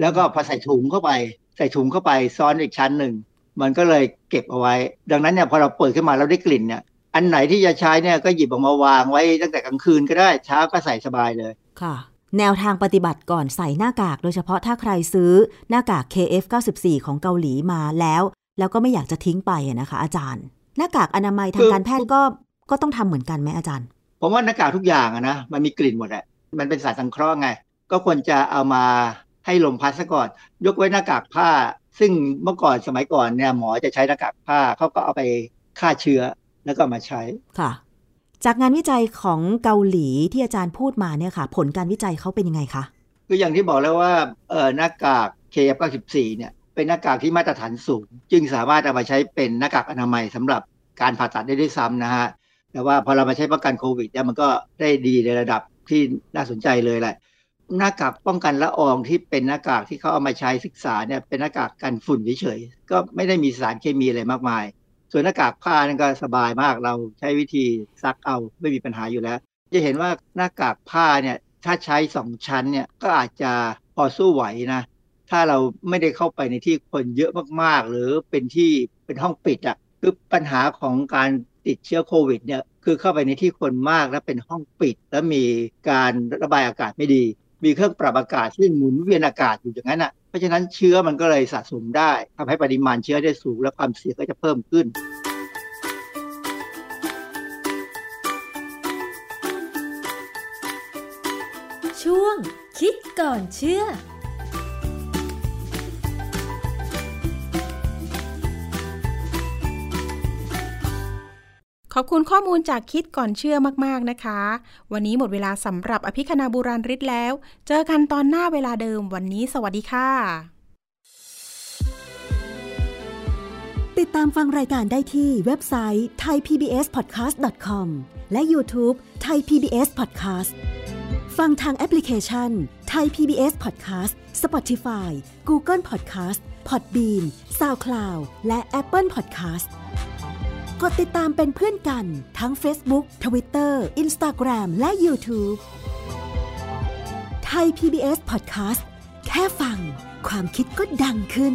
แล้วก็พอใส่ถุงเข้าไปซ้อนอีกชั้นหนึ่งมันก็เลยเก็บเอาไว้ดังนั้นเนี่ยพอเราเปิดขึ้นมาเราได้กลิ่นเนี่ยอันไหนที่จะใช้เนี่ยก็หยิบออกมาวางไว้ตั้งแต่กลางคืนก็ได้เช้าก็ใส่สบายเลยค่ะแนวทางปฏิบัติก่อนใส่หน้ากากโดยเฉพาะถ้าใครซื้อหน้ากาก KF94 ของเกาหลีมาแล้วก็ไม่อยากจะทิ้งไปนะคะอาจารย์หน้ากากอนามัยทางการแพทย์ก็ต้องทำเหมือนกันไหมอาจารย์ผมว่าหน้ากากทุกอย่างนะมันมีกลิ่นหมดแหละมันเป็นสารสังเคราะห์ไงก็ควรจะเอามาให้ลมพัดซะก่อนยกไว้หน้ากากผ้าซึ่งเมื่อก่อนสมัยก่อนเนี่ยหมอจะใช้หน้ากากผ้าเขาก็เอาไปฆ่าเชื้อแล้วก็มาใช้ค่ะจากงานวิจัยของเกาหลีที่อาจารย์พูดมาเนี่ยค่ะผลการวิจัยเขาเป็นยังไงคะคืออย่างที่บอกแล้วว่าหน้ากาก KF94 เนี่ยเป็นหน้ากากที่มาตรฐานสูงจึงสามารถเอามาใช้เป็นหน้ากากอนามัยสำหรับการผ่าตัดได้ด้วยซ้ำนะฮะแต่ว่าพอเรามาใช้ป้องกันโควิดเนี่ยมันก็ได้ดีในระดับที่น่าสนใจเลยแหละหน้ากากป้องกันละอองที่เป็นหน้ากากที่เขาเอามาใช้ศึกษาเนี่ยเป็นหน้ากากกันฝุ่นเฉยๆก็ไม่ได้มีสารเคมีอะไรมากมายส่วนหน้ากากผ้านั่นก็สบายมากเราใช้วิธีซักเอาไม่มีปัญหาอยู่แล้วจะเห็นว่าหน้ากากผ้าเนี่ยถ้าใช้2ชั้นเนี่ยก็อาจจะพอสู้ไหวนะถ้าเราไม่ได้เข้าไปในที่คนเยอะมากๆหรือเป็นที่เป็นห้องปิดอ่ะคือปัญหาของการติดเชื้อโควิดเนี่ยคือเข้าไปในที่คนมากและเป็นห้องปิดแล้วมีการระบายอากาศไม่ดีมีเครื่องปรับอากาศซึ่งหมุนเวียนอากาศอยู่อย่างนั้นอ่ะเพราะฉะนั้นเชื้อมันก็เลยสะสมได้ทำให้ปริมาณเชื้อได้สูงและความเสี่ยงก็จะเพิ่มขึ้นช่วงคิดก่อนเชื่อขอบคุณข้อมูลจากคิดก่อนเชื่อมากๆนะคะวันนี้หมดเวลาสำหรับอภิคณาบุราริศแล้วเจอกันตอนหน้าเวลาเดิมวันนี้สวัสดีค่ะติดตามฟังรายการได้ที่เว็บไซต์ thaipbspodcast.com และ YouTube thaipbspodcast ฟังทางแอปพลิเคชัน thaipbspodcast Spotify Google Podcast Podbean SoundCloud และ Apple Podcastกดติดตามเป็นเพื่อนกันทั้ง Facebook, Twitter, Instagram และ YouTube ไทย PBS Podcast แค่ฟังความคิดก็ดังขึ้น